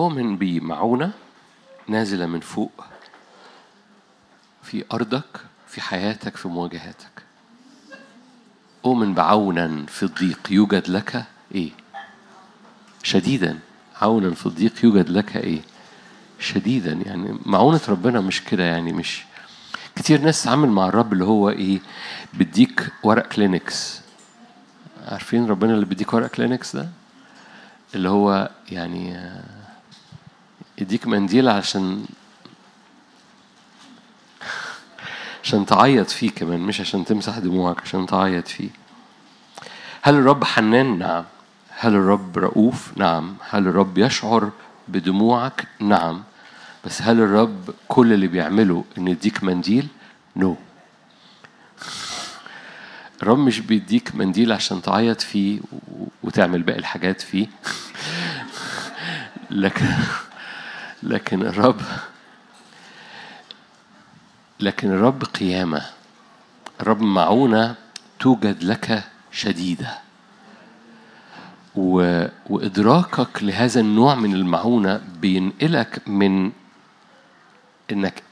أؤمن بمعونة نازلة من فوق في أرضك، في حياتك، في مواجهاتك. أؤمن بعونا في الضيق يوجد لك إيه؟ شديدا. عونا في الضيق يوجد لك إيه؟ شديدا. يعني معونة ربنا مش كده، يعني مش كتير ناس عامل مع الرب اللي هو إيه، بديك ورق كلينكس. عارفين ربنا اللي بديك ورق كلينكس ده؟ اللي هو يعني يديك منديل عشان تعيط فيه كمان، مش عشان تمسح دموعك، عشان تعيط فيه. هل الرب حنان؟ نعم. هل الرب رؤوف؟ نعم. هل الرب يشعر بدموعك؟ نعم. بس هل الرب كل اللي بيعمله إن يديك منديل؟ نو. الرب مش بيديك منديل عشان تعيط فيه وتعمل باقي الحاجات فيه. لكن الرب، قيامة. الرب معونة توجد لك شديدة. وإدراكك لهذا النوع من المعونة بينقلك من إنك،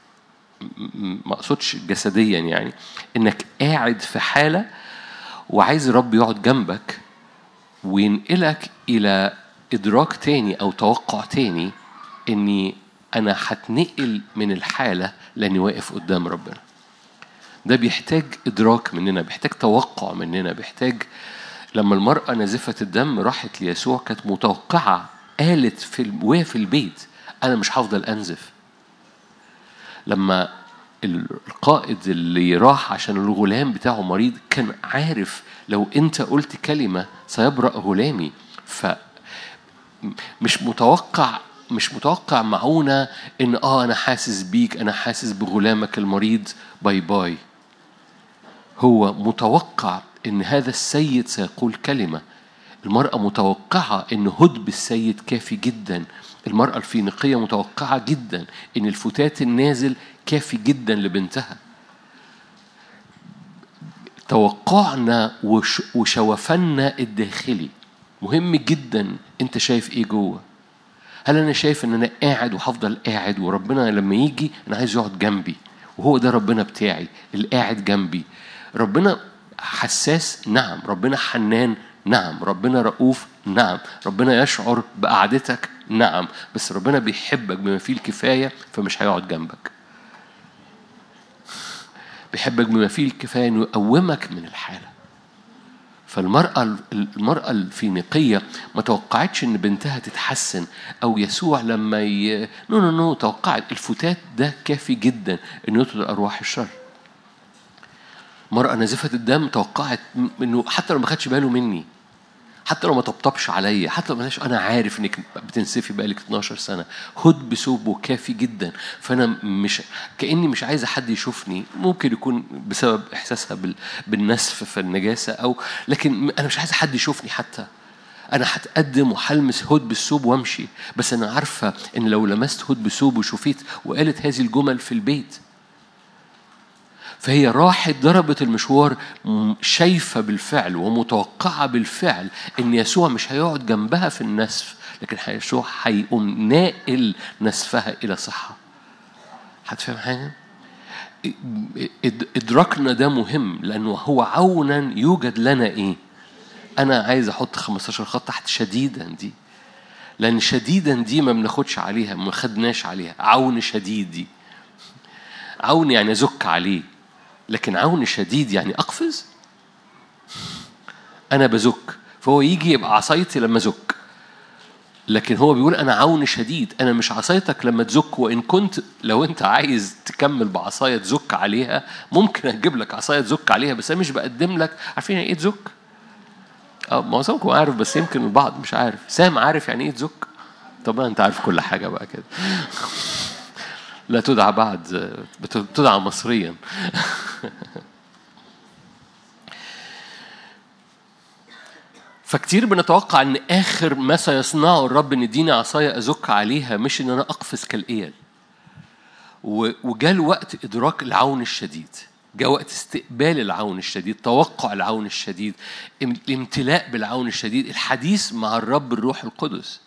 ما أقصدش جسديا يعني، إنك قاعد في حالة وعايز الرب يقعد جنبك، وينقلك إلى إدراك تاني أو توقع تاني إني أنا هتنقل من الحالة لأني واقف قدام ربنا. ده بيحتاج إدراك مننا، بيحتاج توقع مننا، بيحتاج. لما المرأة نازفة الدم راحت ليسوع كانت متوقعة، قالت وهي في البيت أنا مش هفضل أنزف. لما القائد اللي راح عشان الغلام بتاعه مريض كان عارف لو أنت قلت كلمة سيبرأ غلامي. فمش متوقع، معونة إن أنا حاسس بيك، أنا حاسس بغلامك المريض، باي باي. هو متوقع إن هذا السيد سيقول كلمة. المرأة متوقعة إن هدب السيد كافي جدا. المرأة الفينيقية متوقعة جدا إن الفتات النازل كافي جدا لبنتها. توقعنا وشوفنا الداخلي مهم جدا. أنت شايف إيه جوه؟ هل أنا شايف إن أنا قاعد وهفضل قاعد وربنا لما يجي أنا عايز يقعد جنبي؟ وهو ده ربنا بتاعي القاعد جنبي. ربنا حساس؟ نعم. ربنا حنان؟ نعم. ربنا رؤوف؟ نعم. ربنا يشعر بقعدتك؟ نعم. بس ربنا بيحبك بما فيه الكفاية، فمش هيقعد جنبك. بيحبك بما فيه الكفاية إنه يقومك من الحالة. فالمرأة الفينيقية ما توقعتش إن بنتها تتحسن، أو يسوع لما توقعت الفتات ده كافي جدا إنه يطرد أرواح الشر. مرأة نزفت الدم توقعت إنه حتى لو ما خدش باله مني، حتى لو ما طبطبش عليا، حتى لو ما قالش أنا عارف إنك بتنسفي بقالك 12 سنة، هد بسوبه كافي جدا. فأنا مش كأني مش عايزة حد يشوفني. ممكن يكون بسبب إحساسها بالنسف في النجاسة، أو لكن أنا مش عايزة حد يشوفني. حتى أنا هتقدم وحلمس هد بالسوب وامشي. بس أنا عارفة إن لو لمست هد بالسوب وشوفيت وقالت هذه الجمل في البيت، فهي راحت ضربت المشوار، شايفة بالفعل ومتوقعة بالفعل إن يسوع مش هيقعد جنبها في النسف، لكن يسوع هيقوم ناقل نسفها إلى صحة. هتفهم حاجة؟ إدراكنا ده مهم، لأنه هو عونا يوجد لنا إيه؟ أنا عايز أحط 15 خط تحت شديدا دي، لأن شديدا دي ما بناخدش عليها، ما خدناش عليها. عون شديد دي، عون يعني أزك عليه، لكن عون شديد يعني أقفز. أنا بزك، فهو يجي يبقى عصايتي لما زك، لكن هو بيقول أنا عون شديد، أنا مش عصايتك لما تزك. وإن كنت لو أنت عايز تكمل بعصاية تزك عليها ممكن أجيب لك عصاية تزك عليها، بس أنا مش بقدم لك. عارفين يعني إيه تزك؟ معظمكم عارف، بس يمكن البعض مش عارف. سام عارف يعني إيه تزك؟ طبعا أنت عارف كل حاجة بقى كده. لا تدعى بعد، بتدعى مصريا. فكتير بنتوقع ان اخر ما سيصنعه الرب ان يديني عصايه ازك عليها، مش ان انا اقفز كالايل. وجاء الوقت ادراك العون الشديد، جاء وقت استقبال العون الشديد، توقع العون الشديد، الامتلاء بالعون الشديد، الحديث مع الرب الروح القدس.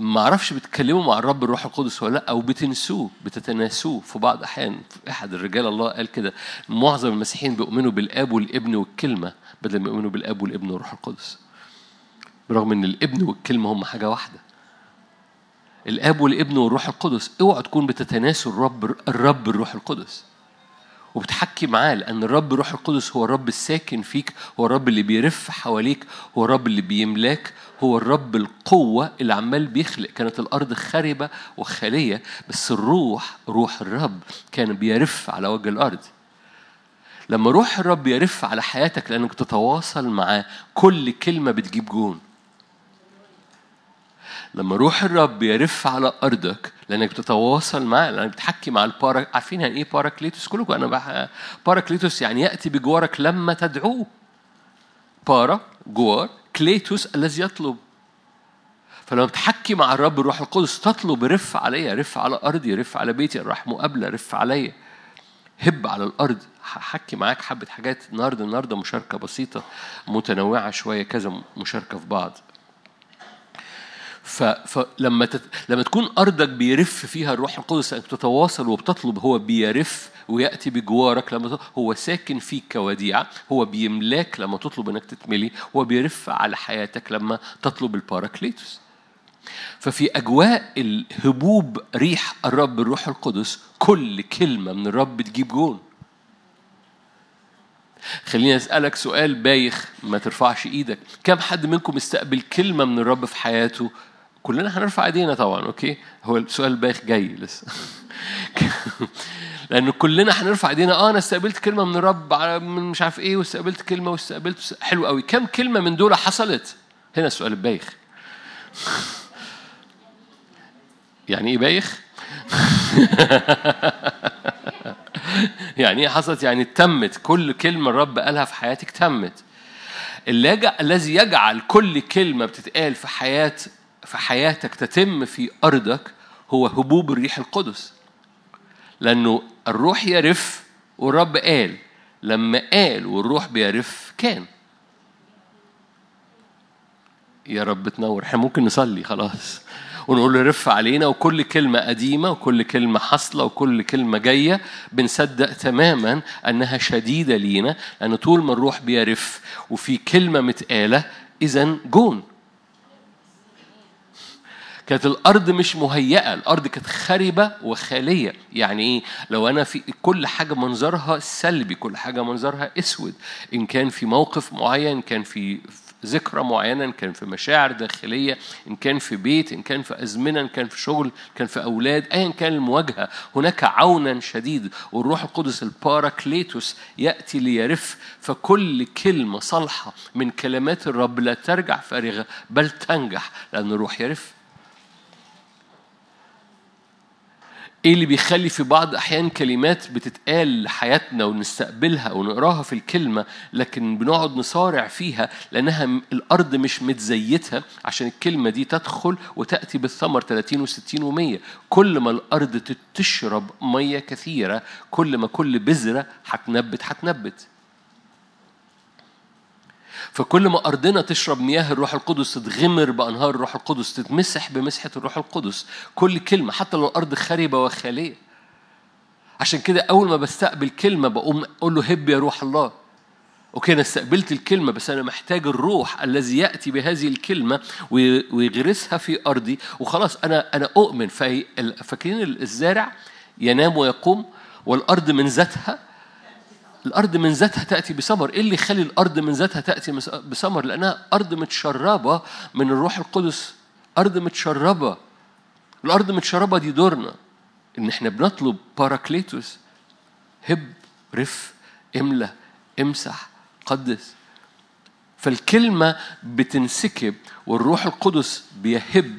ما اعرفش بتكلموا مع الرب الروح القدس ولا لا، او بتنسوه بتتناسوه في بعض احيان. احد الرجال الله قال كده، معظم المسيحيين بيؤمنوا بالاب والابن والكلمه بدل ما يؤمنوا بالاب والابن والروح القدس، برغم ان الابن والكلمه هم حاجه واحده. الاب والابن والروح القدس اوعى تكون بتتناسوا الرب الروح القدس وبتحكي معاه، لأن الرب روح القدس هو الرب الساكن فيك، هو الرب اللي بيرف حواليك، هو الرب اللي بيملاك، هو الرب القوة اللي عمال بيخلق. كانت الأرض خربة وخالية بس الروح، روح الرب كان بيرف على وجه الأرض. لما روح الرب يرف على حياتك لأنك تتواصل معاه، كل كلمة بتجيب جون. لما روح الرب يرف على أرضك لأنك بتتواصل معه، لأنك بتحكي مع الباراك. عارفين يعني إيه باراكليتوس كلكم؟ أنا باراكليتوس يعني يأتي بجوارك لما تدعوه. بارا جوار، كليتوس الذي يطلب. فلما بتحكي مع الرب الروح القدس تطلب، رف عليا، رف على أرضي، رف على بيتي، راح مقابلة، رف عليا، هب على الأرض، حكي معاك حبة حاجات النهاردة مشاركة بسيطة متنوعة شوية، كذا مشاركة في بعض. فلما لما تكون أرضك بيرف فيها الروح القدس، أنك تتواصل وبتطلب، هو بيرف ويأتي بجوارك لما هو ساكن فيك كوديعة، هو بيملاك لما تطلب أنك تتملي، هو بيرف على حياتك لما تطلب الباراكليتوس. ففي أجواء الهبوب ريح الرب الروح القدس، كل كلمة من الرب تجيب جون. خليني أسألك سؤال بايخ، ما ترفعش إيدك. كم حد منكم استقبل كلمة من الرب في حياته؟ كلنا هنرفع ايدينا طبعا، اوكي، هو السؤال بايخ جاي لسه لانه كلنا هنرفع ايدينا. انا استقبلت كلمه من الرب على مش عارف ايه، واستقبلت كلمه واستقبلت حلو قوي. كم كلمه من دول حصلت؟ هنا السؤال البايخ يعني ايه بايخ يعني ايه حصلت؟ يعني تمت كل كلمه الرب قالها في حياتك، تمت. الذي يجعل كل كلمه بتتقال في حياتك تتم في أرضك هو هبوب الريح القدس، لأنه الروح يرف والرب قال، لما قال والروح بيرف كان. يا رب تنور. احنا ممكن نصلي خلاص ونقول له رف علينا، وكل كلمة قديمة وكل كلمة حصلة وكل كلمة جاية بنصدق تماما أنها شديدة لينا، لأنه طول ما الروح بيرف وفي كلمة متقالة إذن جون. كانت الأرض مش مهيئة، الأرض كانت خربة وخالية. يعني إيه؟ لو أنا في كل حاجة منظرها سلبي، كل حاجة منظرها أسود، إن كان في موقف معين، كان في ذكرى معينة، إن كان في مشاعر داخلية، إن كان في بيت، إن كان في أزمنة، إن كان في شغل، كان في أولاد، أيا كان المواجهة، هناك عونا شديد. والروح القدس الباراكليتوس يأتي ليرف، فكل كلمة صالحة من كلمات الرب لا ترجع فارغة بل تنجح، لأن الروح يرف. ايه اللي بيخلي في بعض احيان كلمات بتتقال لحياتنا ونستقبلها ونقراها في الكلمه، لكن بنقعد نصارع فيها لانها الارض مش متزيتها عشان الكلمه دي تدخل وتاتي بالثمر 30 و60 و100؟ كل ما الارض تشرب ميه كثيره، كل ما كل بذره هتنبت. فكل ما أرضنا تشرب مياه الروح القدس، تتغمر بأنهار الروح القدس، تتمسح بمسحة الروح القدس، كل كلمة حتى لو الأرض خريبة وخالية. عشان كده أول ما بستقبل كلمة بقوم أقول له هب يا روح الله. أوكي، أنا استقبلت الكلمة، بس أنا محتاج الروح الذي يأتي بهذه الكلمة ويغرسها في أرضي. وخلاص أنا أؤمن. فاكرين الزارع ينام ويقوم والأرض من ذاتها، الأرض من ذاتها تأتي بثمر. إيه اللي يخلي الأرض من ذاتها تأتي بثمر؟ لأنها أرض متشربة من الروح القدس، أرض متشربة. الأرض متشربة دي دورنا، إن إحنا بنطلب باراكليتوس، هب، رف، إملى، إمسح، قدس. فالكلمة بتنسكب والروح القدس بيهب،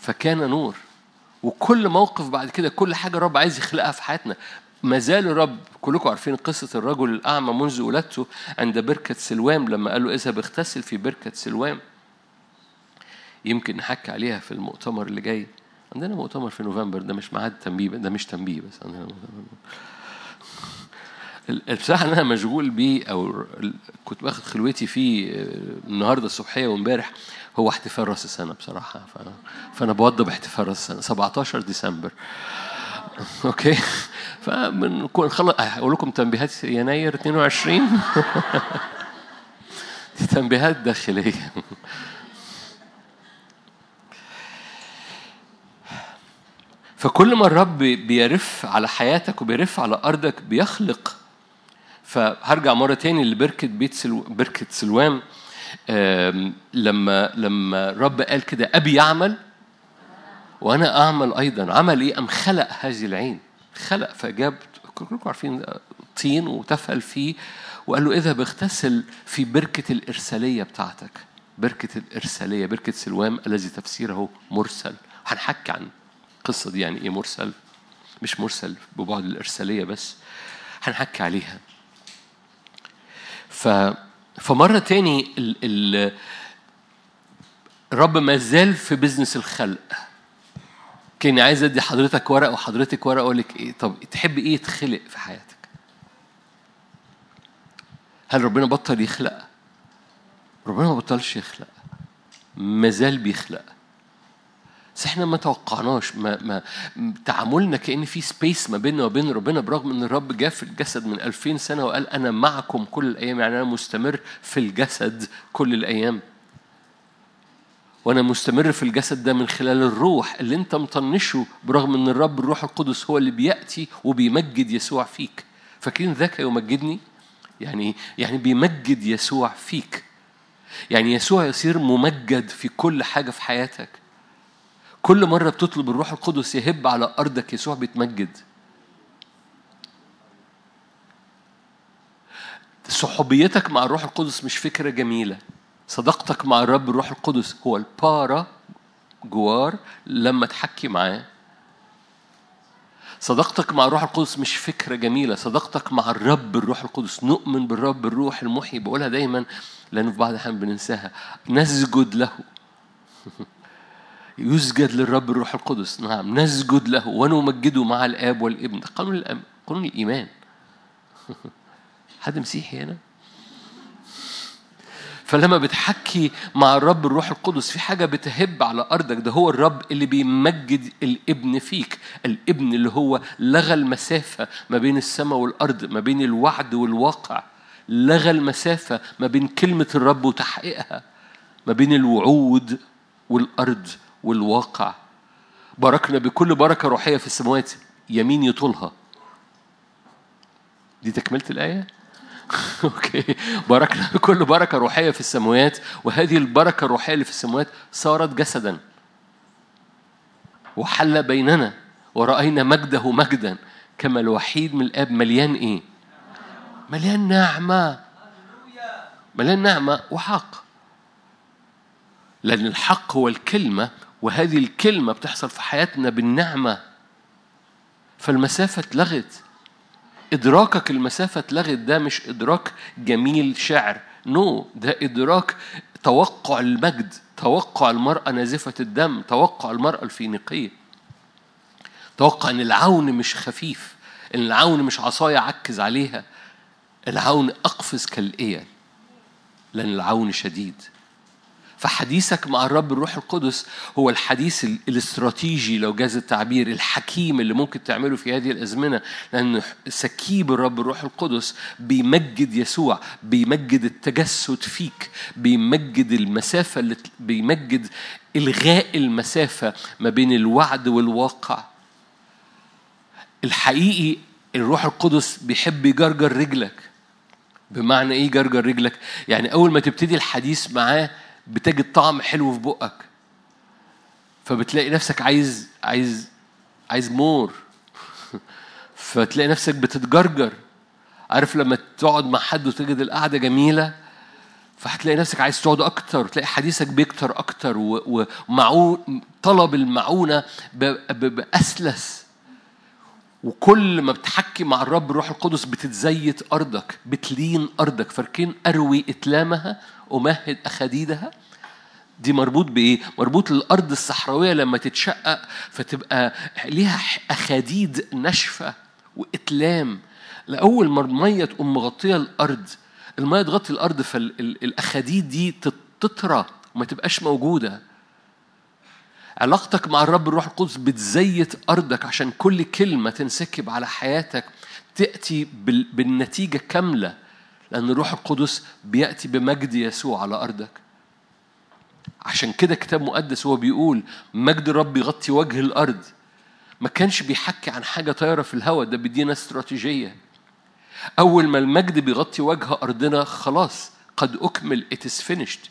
فكان نور. وكل موقف بعد كده، كل حاجة الرب عايز يخلقها في حياتنا. ما زال الرب، كلكم عارفين قصة الرجل الأعمى منذ ولادته عند بركة سلوام، لما قال له اذهب اغتسل في بركة سلوام. يمكن نحكي عليها في المؤتمر اللي جاي، عندنا مؤتمر في نوفمبر، ده مش ميعاد تنبيه، ده مش تنبيه بس، عندنا مؤتمر. البصراحة أنا مشغول بيه أو كنت باخد خلوتي فيه النهاردة الصبحية ومبارح هو احتفال رأس السنة بصراحة. فأنا بوضب احتفال رأس السنة 17 ديسمبر أوكي. فبنكون خلص أقول لكم تنبيهات يناير 22 دي تنبيهات داخلية. فكل ما الرب بيرف على حياتك وبيرف على أرضك بيخلق. فهرجع مرة تاني لبركة بركة سلوان. لما الرب قال كده أبي يعمل وأنا أعمل أيضا. عمل إيه؟ أم خلق هذه العين. خلق فجاب كلكم عارفين طين وتفعل فيه وقال له اذهب اغتسل في بركة الإرسالية بتاعتك. بركة الإرسالية، بركة سلوان الذي تفسيره مرسل. هنحكي عن قصة دي يعني إيه مرسل، مش مرسل ببعض الإرسالية بس هنحكي عليها. فمرة تاني الرب مازال في بزنس الخلق. كان عايز أدي حضرتك ورق وحضرتك ورق أقولك إيه، طب تحب إيه تخلق في حياتك؟ هل ربنا بطل يخلق؟ ربنا ما بطلش يخلق، مازال بيخلق. بس احنا ما توقعناش، ما تعاملنا كأن في سبيس ما بيننا وبين ربنا، برغم ان الرب جاء في الجسد من 2000 سنة وقال انا معكم كل الايام. يعني انا مستمر في الجسد كل الايام، وانا مستمر في الجسد ده من خلال الروح اللي انت مطنشه، برغم ان الرب الروح القدس هو اللي بيأتي وبيمجد يسوع فيك. فاكرين ذاك يمجدني؟ يعني بيمجد يسوع فيك، يعني يسوع يصير ممجد في كل حاجة في حياتك. كل مرة بتطلب الروح القدس يهب على أرضك يسوع بيتمجد. صحوبيتك مع الروح القدس مش فكرة جميلة. صداقتك مع الرب الروح القدس هو البارا جوار لما تحكي معاه. صداقتك مع الروح القدس مش فكرة جميلة. صداقتك مع الرب الروح القدس، نؤمن بالرب الروح المحيي، بقولها دايما لأنه في بعض الأحيان بننساها، نسجد له. يسجد للرب الروح القدس، نعم نسجد له ونمجده مع الآب والابن. ده قانون الإيمان. حد مسيحي هنا؟ فلما بتحكي مع الرب الروح القدس في حاجة بتهب على أرضك. ده هو الرب اللي بيمجد الابن فيك، الابن اللي هو لغى المسافة ما بين السماء والأرض، ما بين الوعد والواقع، لغى المسافة ما بين كلمة الرب وتحقيقها، ما بين الوعود والأرض والواقع. باركنا بكل بركة روحية في السماوات يمين يطولها. دي تكملت الآية؟ أوكي. باركنا بكل بركة روحية في السماوات، وهذه البركة الروحية اللي في السماوات صارت جسدا وحل بيننا، ورأينا مجده مجدا كما الوحيد من الآب. مليان إيه؟ مليان نعمة. مليان نعمة وحق، لأن الحق هو الكلمة، وهذه الكلمة بتحصل في حياتنا بالنعمة. فالمسافة اتلغت. إدراكك المسافة اتلغت. ده مش إدراك جميل شعر، نو، ده إدراك توقع المجد، توقع المرأة نازفة الدم، توقع المرأة الفينيقية، توقع إن العون مش خفيف، إن العون مش عصاية عكز عليها، العون أقفز كالإيل لأن العون شديد. فحديثك مع الرب الروح القدس هو الحديث الاستراتيجي لو جاز التعبير، الحكيم اللي ممكن تعمله في هذه الأزمنة، لأن سكيب الرب الروح القدس بيمجد يسوع، بيمجد التجسد فيك، بيمجد المسافة اللي بيمجد إلغاء المسافة ما بين الوعد والواقع الحقيقي. الروح القدس بيحب يجرجر رجلك. بمعنى إيه جرجر رجلك؟ يعني أول ما تبتدي الحديث معاه بتجي الطعم حلو في بقك، فبتلاقي نفسك عايز مور، فتلاقي نفسك بتتجرجر. عارف لما تقعد مع حد وتجد القعدة جميلة، فهتلاقي نفسك عايز تقعد أكتر، تلاقي حديثك بيكتر أكتر، طلب المعونة بأسلس. وكل ما بتحكي مع الرب الروح القدس بتتزيت أرضك، بتلين أرضك. فاركين أروي إتلامها أمهد أخديدها. دي مربوط بإيه؟ مربوط للأرض الصحراوية لما تتشقق فتبقى ليها أخديد نشفة وإتلام. لأول ما المية تقوم مغطية الأرض، المية تغطي الأرض فالأخاديد دي تطرى وما تبقاش موجودة. علاقتك مع الرب الروح القدس بتزيت أرضك عشان كل كلمة تنسكب على حياتك تأتي بالنتيجة كاملة، لأن الروح القدس بيأتي بمجد يسوع على أرضك. عشان كده كتاب مقدس هو بيقول مجد الرب يغطي وجه الأرض، ما كانش بيحكي عن حاجة طايرة في الهواء، ده بيدينا استراتيجية. أول ما المجد بيغطي وجه أرضنا خلاص قد أكمل، it is finished.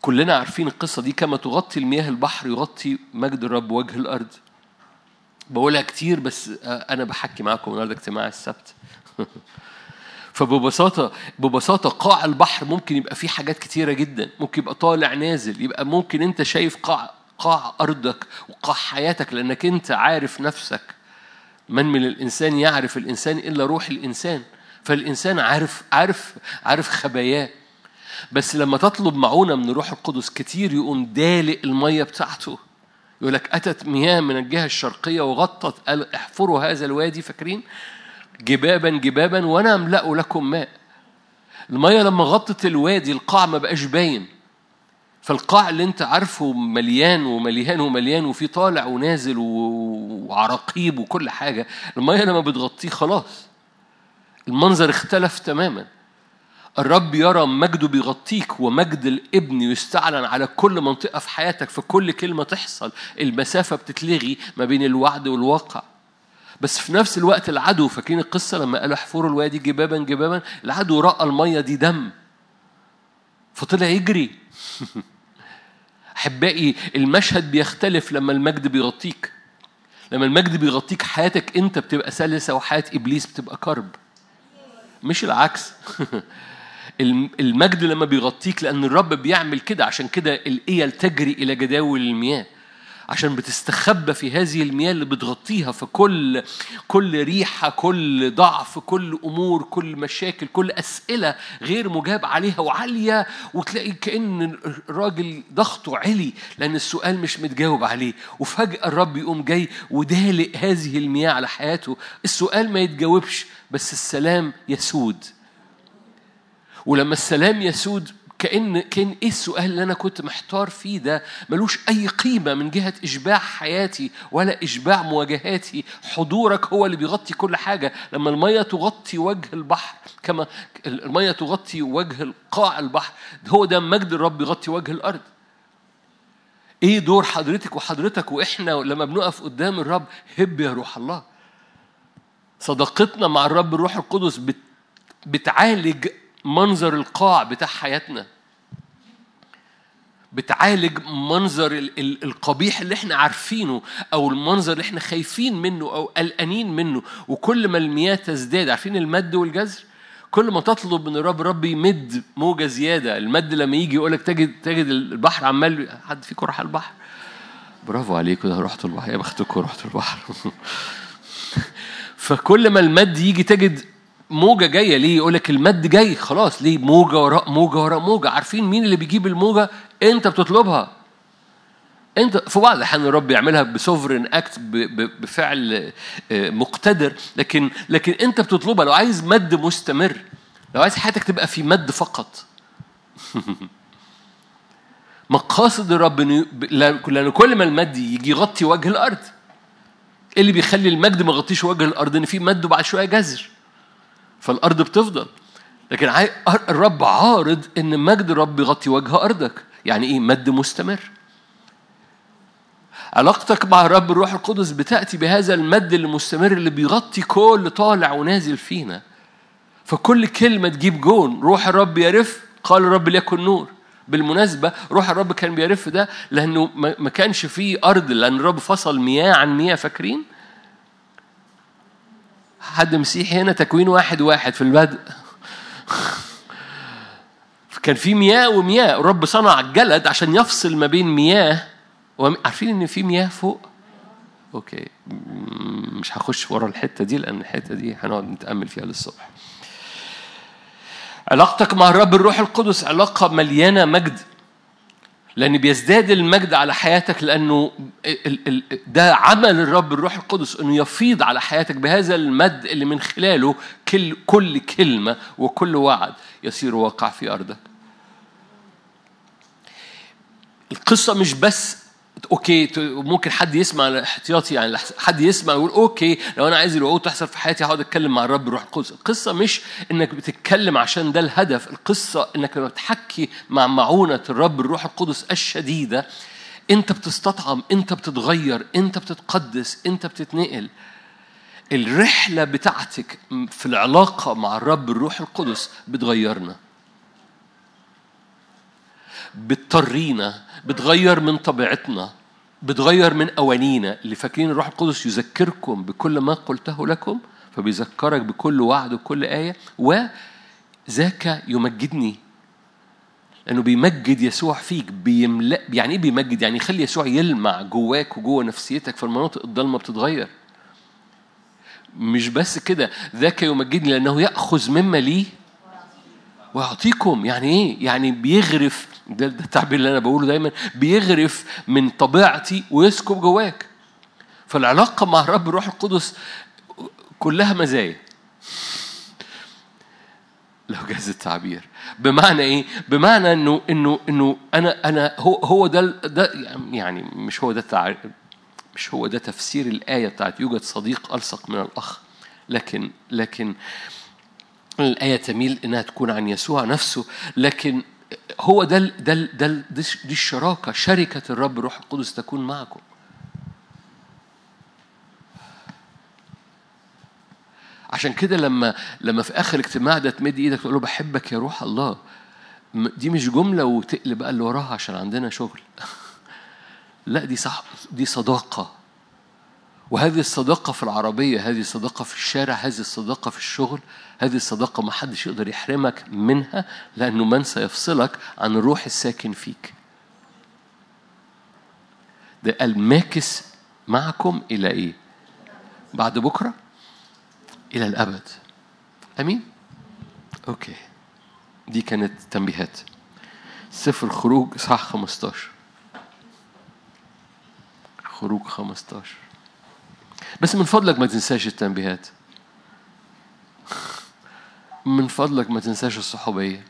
كلنا عارفين القصة دي، كما تغطي المياه البحر يغطي مجد الرب وجه الأرض. بقولها كتير بس أنا بحكي معكم النهارده اجتماع السبت. فببساطة قاع البحر ممكن يبقى فيه حاجات كتيرة جدا، ممكن يبقى طالع نازل، يبقى ممكن أنت شايف قاع أرضك وقاع حياتك، لأنك أنت عارف نفسك. من الإنسان يعرف الإنسان إلا روح الإنسان، فالإنسان عارف خباياه. بس لما تطلب معونة من روح القدس كتير يقوم دالق المية بتاعته، يقولك أتت مياه من الجهة الشرقية وغطت، قال احفروا هذا الوادي، فاكرين؟ جبابا جبابا وأنا أملأ لكم ماء. المية لما غطت الوادي القاع ما بقاش باين، فالقاع اللي انت عارفه مليان ومليان ومليان وفي طالع ونازل وعراقيب وكل حاجة، المية لما بتغطيه خلاص المنظر اختلف تماما. الرب يرى مجده بيغطيك، ومجد الابن يستعلن على كل منطقة في حياتك، في كل كلمة تحصل المسافة بتتلغي ما بين الوعد والواقع. بس في نفس الوقت العدو، فاكرين القصة لما قالوا احفروا الوادي جبابا جبابا، العدو رأى المية دي دم فطلع يجري. أحبائي المشهد بيختلف لما المجد بيغطيك. لما المجد بيغطيك حياتك أنت بتبقى سلسة وحياة إبليس بتبقى كرب، مش العكس. المجد لما بيغطيك، لأن الرب بيعمل كده. عشان كده الإيل تجري إلى جداول المياه، عشان بتستخبى في هذه المياه اللي بتغطيها. فكل ريحة، كل ضعف، كل أمور، كل مشاكل، كل أسئلة غير مجاب عليها وعالية، وتلاقي كأن الراجل ضغطه عالي لأن السؤال مش متجاوب عليه، وفجأة الرب يقوم جاي ودالق هذه المياه على حياته. السؤال ما يتجاوبش بس السلام يسود، ولما السلام يسود كأن إيه السؤال اللي أنا كنت محتار فيه ده ملوش أي قيمة من جهة إشباع حياتي ولا إشباع مواجهاتي. حضورك هو اللي بيغطي كل حاجة. لما المية تغطي وجه البحر، كما المية تغطي وجه القاع البحر، هو ده مجد الرب يغطي وجه الأرض. إيه دور حضرتك وحضرتك وإحنا لما بنقف قدام الرب؟ هب يا روح الله. صداقتنا مع الرب الروح القدس بتعالج منظر القاع بتاع حياتنا، بتعالج منظر القبيح اللي احنا عارفينه، او المنظر اللي احنا خايفين منه او قلقانين منه. وكل ما المياه تزداد، عارفين المد والجزر، كل ما تطلب من الرب ربي يمد موجة زيادة. المد لما يجي يقولك تجد البحر عمال. حد فيكم راح البحر؟ برافو عليكم، ده رحت البحر، يا بختكم رحت البحر. فكل ما المد يجي تجد موجة جاية. ليه؟ يقولك المد جاي خلاص، ليه؟ موجة وراء موجة وراء موجة. عارفين مين اللي بيجيب الموجة؟ انت بتطلبها. انت في بعض الأحيان الرب يعملها بسوفرين اكت، بفعل مقتدر، لكن انت بتطلبها. لو عايز مد مستمر، لو عايز حياتك تبقى في مد فقط. مقاصد الرب لأن كل ما المد يجي يغطي وجه الأرض. اللي بيخلي المجد ما يغطيش وجه الأرض ان في مد وبعد شوية جزر، فالأرض بتفضل. لكن الرب عارض إن مجد الرب يغطي وجه أرضك. يعني إيه مد مستمر؟ علاقتك مع الرب الروح القدس بتأتي بهذا المد المستمر اللي بيغطي كل طالع ونازل فينا. فكل كلمة تجيب جون. روح الرب يرف، قال الرب ليكن نور. بالمناسبة روح الرب كان بيرف ده لأنه ما كانش فيه أرض، لأن الرب فصل مياه عن مياه. فاكرين؟ حد مسيحي هنا؟ تكوين 1:1 في البدء كان في مياه ومياه. الرب صنع الجلد عشان يفصل ما بين مياه عارفين ان في مياه فوق. اوكي، مش هخش ورا الحته دي لان الحته دي هنقعد نتامل فيها للصبح. علاقتك مع الرب الروح القدس علاقه مليانه مجد. لأن بيزداد المجد على حياتك، لأنه ده عمل الرب الروح القدس أنه يفيض على حياتك بهذا المد اللي من خلاله كل كلمة وكل وعد يصير واقع في أرضك. القصة مش بس أوكي ممكن حد يسمع الاحتياطي، يعني حد يسمع ويقول أوكي لو أنا عايز الوعود تحصل في حياتي هقعد أتكلم مع الرب الروح القدس. القصة مش إنك بتتكلم عشان ده الهدف، القصة إنك لما بتحكي مع معونة الرب الروح القدس الشديدة أنت بتستطعم، أنت بتتغير، أنت بتتقدس، أنت بتتنقل. الرحلة بتاعتك في العلاقة مع الرب الروح القدس بتغيرنا، بتطرينا، بتغير من طبيعتنا، بتغير من أوانينا. اللي فاكرين الروح القدس يذكركم بكل ما قلته لكم، فبيذكرك بكل وعد وكل آية، وذاك يمجدني لأنه بيمجد يسوع فيك. بيملأ، يعني إيه بيمجد؟ يعني يخلي يسوع يلمع جواك وجوه نفسيتك، فالمناطق الضلمة بتتغير. مش بس كده، ذاك يمجدني لأنه يأخذ مما ليه ويعطيكم. يعني إيه؟ يعني بيغرف، ده التعبير اللي أنا بقوله دايما، بيغرف من طبيعتي ويسكب جواك. فالعلاقة مع الرب الروح القدس كلها مزايا، لو جاز التعبير. بمعنى إيه؟ بمعنى إنه أنا هو ده يعني مش هو ده التعبير، مش هو ده تفسير الآية بتاعت يوجد صديق ألصق من الأخ، لكن الآية تميل إنها تكون عن يسوع نفسه. لكن هو دي الشراكة، شركة الرب الروح القدس تكون معكم. عشان كده لما في آخر اجتماع ده تمد إيدك تقول له بحبك يا روح الله، دي مش جملة وتقلب بقى اللي وراها عشان عندنا شغل. لا، دي صداقة، وهذه الصداقة في العربية، هذه الصداقة في الشارع، هذه الصداقة في الشغل، هذه الصداقة ما حدش يقدر يحرمك منها، لأنه من سيفصلك عن الروح الساكن فيك. ده الماكس معكم إلى إيه؟ بعد بكرة إلى الأبد. أمين؟ أوكي، دي كانت تنبيهات. سفر خروج صح 15، خروج 15. بس من فضلك ما تنساش التنبيهات، من فضلك ما تنساش الصحوبية.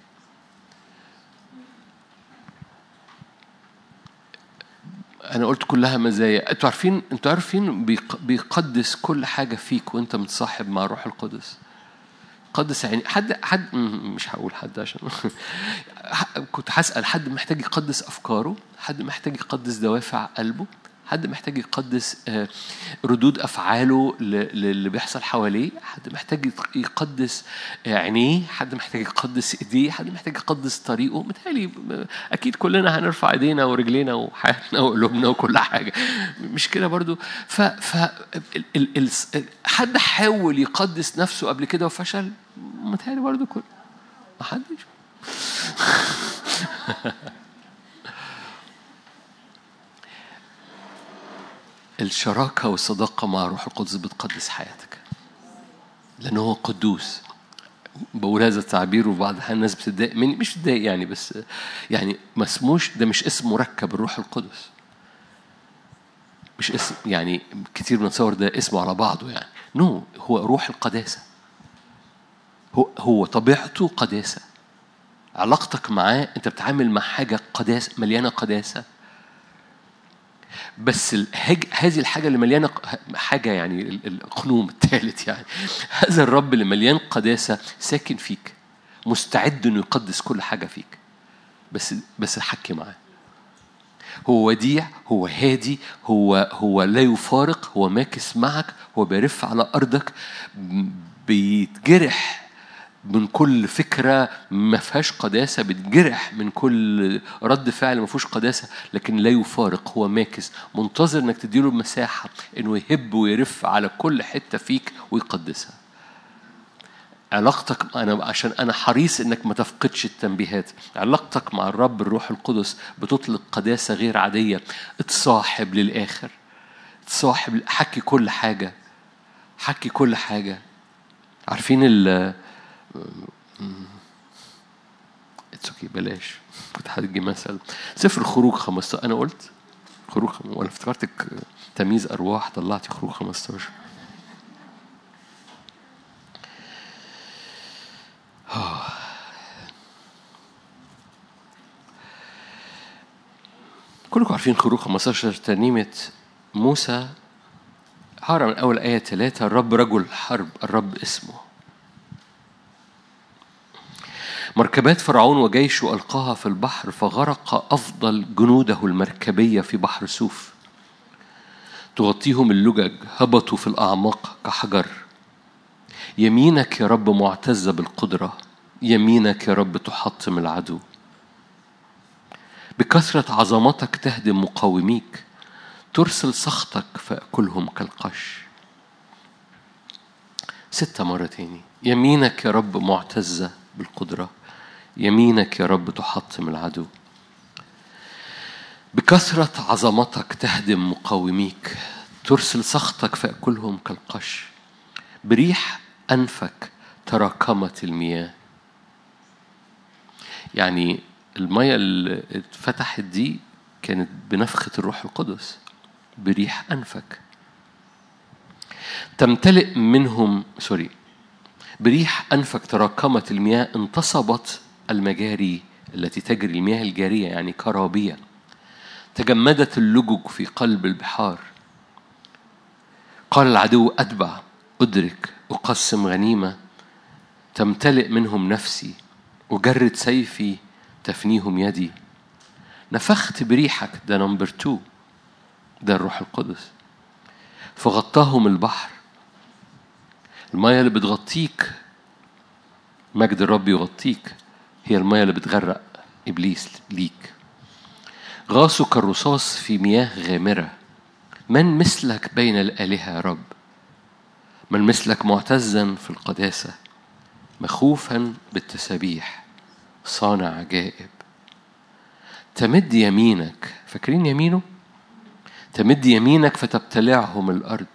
أنا قلت كلها مزايا. أنتوا عارفين بيقدس كل حاجة فيك وأنت متصاحب مع روح القدس. قدس يعني حد مش هقول حد عشان كنت هسأل. حد محتاج يقدس أفكاره، حد محتاج يقدس دوافع قلبه، حد محتاج يقدس ردود أفعاله اللي بيحصل حواليه، حد محتاج يقدس عينيه، حد محتاج يقدس إيديه، حد محتاج يقدس طريقه. متهيألي أكيد كلنا هنرفع إيدينا ورجلينا وحياتنا وقلوبنا وكل حاجة، مش كده برضو؟ حد حاول يقدس نفسه قبل كده وفشل؟ متهيألي برضو كل ما حدش. الشراكة والصداقة مع روح القدس بتقدس حياتك لأنه هو قدوس. بقول هذا التعبير وبعضها الناس بتضايق مني، مش بتضايق يعني، بس يعني ما اسموش، ده مش اسم مركب الروح القدس، مش اسم يعني كتير بنتصور ده اسمه على بعضه يعني. نو، هو روح القداسة، هو طبيعته قداسة. علاقتك معاه أنت بتعامل مع حاجة قداسة، مليانة قداسة. بس هذه الحاجة اللي مليانة حاجة، يعني القنوم الثالث، يعني هذا الرب اللي مليان قداسة ساكن فيك، مستعد إنه يقدس كل حاجة فيك. بس حكي معاه. هو وديع، هو هادي، هو لا يفارق، هو ماكس معك، هو بيرف على أرضك، بيتجرح من كل فكرة ما فيهاش قداسة، بتجرح من كل رد فعل ما فيهوش قداسة، لكن لا يفارق. هو ماكس منتظر انك تديله مساحة انه يهب ويرف على كل حتة فيك ويقدسها. علاقتك، عشان انا حريص انك ما تفقدش التنبيهات، علاقتك مع الرب الروح القدس بتطلق قداسة غير عادية. اتصاحب للآخر، اتصاحب، حكي كل حاجة. عارفين اتسوكي بلاش كنت هدي مثل سفر خروج 15. أنا قلت خروج وأنا افتكرتك تمييز أرواح طلعتي خروج 15. كلكم عارفين خروج 15 ترنيمة موسى. هقرا من أول آية 3: الرب رجل حرب، الرب اسمه. مركبات فرعون وجيشه ألقاها في البحر فغرق أفضل جنوده المركبية في بحر سوف. تغطيهم اللجج، هبطوا في الأعماق كحجر. يمينك يا رب معتزة بالقدرة، يمينك يا رب تحطم العدو. بكثرة عظمتك تهدم مقاوميك، ترسل سخطك فأكلهم كالقش. 6 مرة تاني: يمينك يا رب معتزة بالقدرة، يمينك يا رب تحطم العدو. بكثرة عظمتك تهدم مقاوميك، ترسل سخطك فأكلهم كالقش. بريح أنفك تراكمت المياه. يعني المياه اللي اتفتحت دي كانت بنفخة الروح القدس. بريح أنفك تمتلئ منهم، بريح أنفك تراكمت المياه، انتصبت المجاري التي تجري، المياه الجارية يعني كرابية. تجمدت اللجج في قلب البحار. قال العدو: أتبع، أدرك، أقسم غنيمة. تمتلئ منهم نفسي، أجرد سيفي، تفنيهم يدي. نفخت بريحك، ده نمبر 2، ده الروح القدس. فغطاهم البحر. المياه اللي بتغطيك، مجد الرب يغطيك، هي المياه اللي بتغرق إبليس ليك. غاصوا كالرصاص في مياه غامرة. من مثلك بين الآلهة يا رب؟ من مثلك معتزا في القداسة، مخوفا بالتسبيح، صانع عجائب. تمد يمينك، فاكرين يمينه؟ تمد يمينك فتبتلعهم الأرض.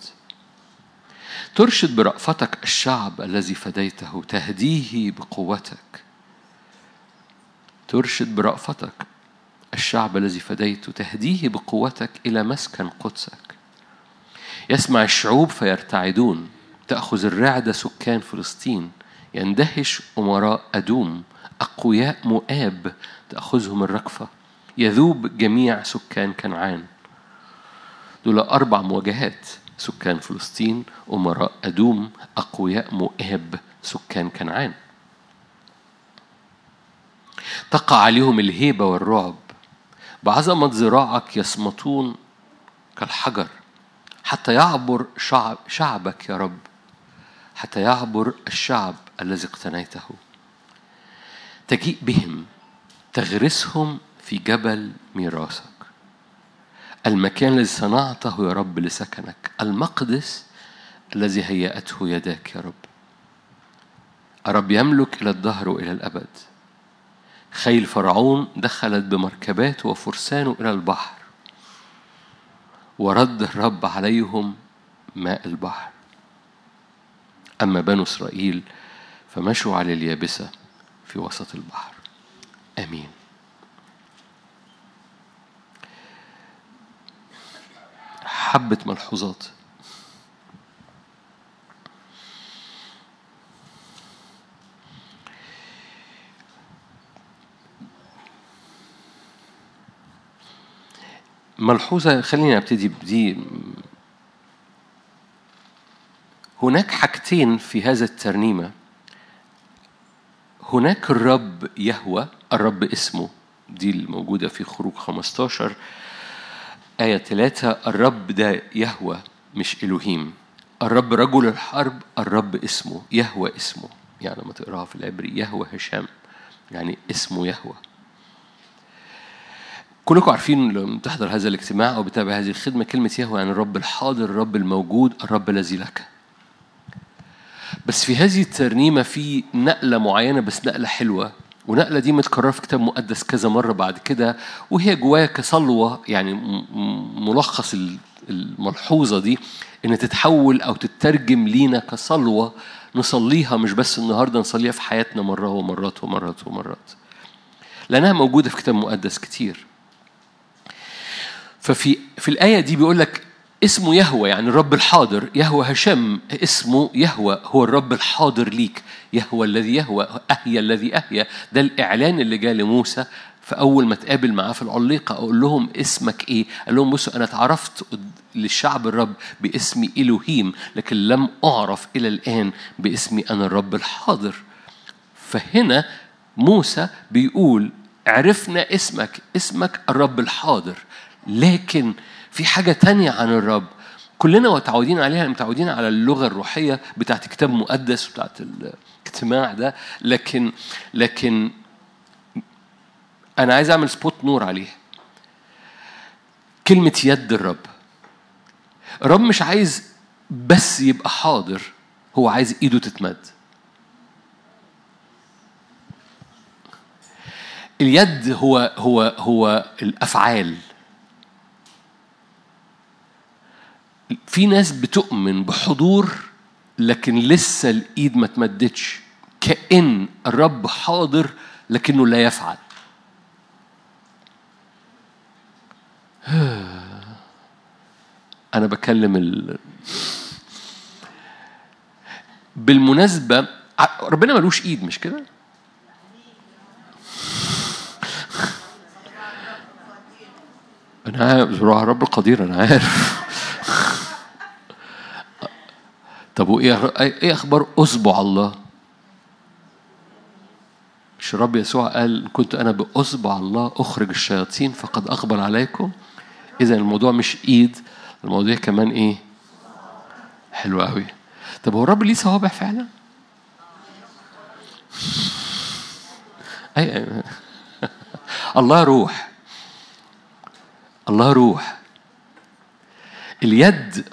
ترشد برأفتك الشعب الذي فديته، تهديه بقوتك. ترشد برأفتك الشعب الذي فديته، تهديه بقوتك إلى مسكن قدسك. يسمع الشعوب فيرتعدون، تأخذ الرعدة سكان فلسطين. يندهش أمراء أدوم، أقوياء مؤاب تأخذهم الركفة. يذوب جميع سكان كنعان. دول 4 مواجهات: سكان فلسطين، أمراء أدوم، أقوياء مؤاب، سكان كنعان. تقع عليهم الهيبة والرعب. بعظمة ذراعك يصمتون كالحجر، حتى يعبر شعبك يا رب، حتى يعبر الشعب الذي اقتنيته. تجيء بهم، تغرسهم في جبل ميراثك، المكان الذي صنعته يا رب لسكنك، المقدس الذي هيأته يداك يا رب. الرب يملك إلى الدهر وإلى الأبد. خيل فرعون دخلت بمركباته وفرسانه إلى البحر، ورد الرب عليهم ماء البحر. أما بنو إسرائيل فمشوا على اليابسة في وسط البحر. آمين. حبة ملحوظات. ملحوظة، خليني أبتدي بدي. هناك حاجتين في هذا الترنيمة. هناك الرب يهوه، الرب اسمه، دي الموجودة في خروج 15 آية 3. الرب ده يهوه مش إلهيم. الرب رجل الحرب، الرب اسمه. يهوه اسمه، يعني ما تقراها في العبري يهوه هشام، يعني اسمه يهوه. كلكم عارفين لما تحضر هذا الاجتماع أو بتابع هذه الخدمة، كلمة يهوه يعني الرب الحاضر، الرب الموجود، الرب الذي لك. بس في هذه الترنيمة في نقلة معينة، بس نقلة حلوة، ونقلة دي متكررة في كتاب مقدس كذا مرة بعد كده، وهي جوايا كصلوة. يعني ملخص الملحوظة دي إن تتحول أو تترجم لينا كصلوة نصليها، مش بس النهاردة، نصليها في حياتنا مرات ومرات ومرات ومرات. لأنها موجودة في كتاب مقدس كتير. ففي الآية دي بيقول لك اسمه يهوه، يعني الرب الحاضر. يهوه هشم اسمه يهوه، هو الرب الحاضر ليك، يهوه الذي يهوه، أحيا الذي أحيا. ده الإعلان اللي جاء لموسى فأول ما تقابل معاه في العليقة. أقول لهم اسمك إيه؟ قال لهم بصوا أنا اتعرفت للشعب الرب باسمي إلهيم، لكن لم أعرف إلى الآن باسمي أنا الرب الحاضر. فهنا موسى بيقول عرفنا اسمك، اسمك الرب الحاضر، لكن في حاجة تانية عن الرب كلنا متعودين عليها، متعودين على اللغة الروحية بتاعت كتاب مقدس وبتاعت الاجتماع ده. لكن أنا عايز أعمل سبوت نور عليه. كلمة يد الرب، الرب مش عايز بس يبقى حاضر، هو عايز إيده تتمد. اليد هو الأفعال. في ناس بتؤمن بحضور لكن لسه الإيد ما تمدتش، كأن الرب حاضر لكنه لا يفعل. أنا بكلم بالمناسبة ربنا ملوش إيد، مش كده؟ أنا عارف رب القدير، أنا عارف. طب وإيه أخبار أصبع الله؟ مش رب يسوع قال كنت أنا بأصبع الله أخرج الشياطين فقد أقبل عليكم؟ إذا الموضوع مش إيد، الموضوع كمان إيه؟ حلو قوي. طب هو الرب ليه صوابع فعلا؟ أي الله روح، الله روح. اليد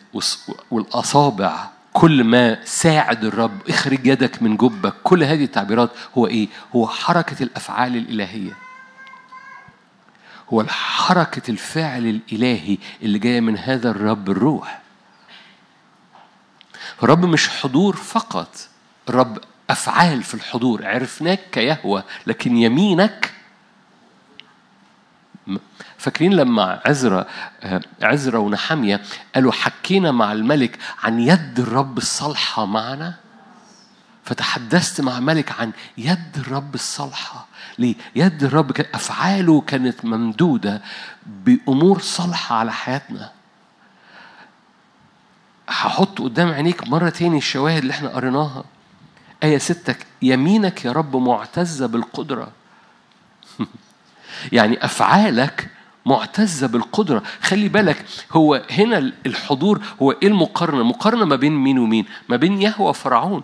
والأصابع كل ما ساعد الرب اخرج يدك من جبك، كل هذه التعبيرات هو إيه؟ هو حركة الأفعال الإلهية، هو الحركة الفعل الإلهي اللي جاية من هذا الرب الروح. الرب مش حضور فقط، الرب أفعال في الحضور. عرفناك كيهوه لكن يمينك. فاكرين لما عزرا ونحمية قالوا حكينا مع الملك عن يد الرب الصالحة معنا؟ فتحدثت مع الملك عن يد الرب الصالحة. ليه؟ يد الرب أفعاله كانت ممدودة بأمور صالحة على حياتنا. هحط قدام عينيك مرة تاني الشواهد اللي احنا قريناها. آية 6 يمينك يا رب معتزة بالقدرة. يعني أفعالك معتزة بالقدرة. خلي بالك، هو هنا الحضور هو إيه المقارنة؟ مقارنة ما بين مين ومين؟ ما بين يهوه وفرعون.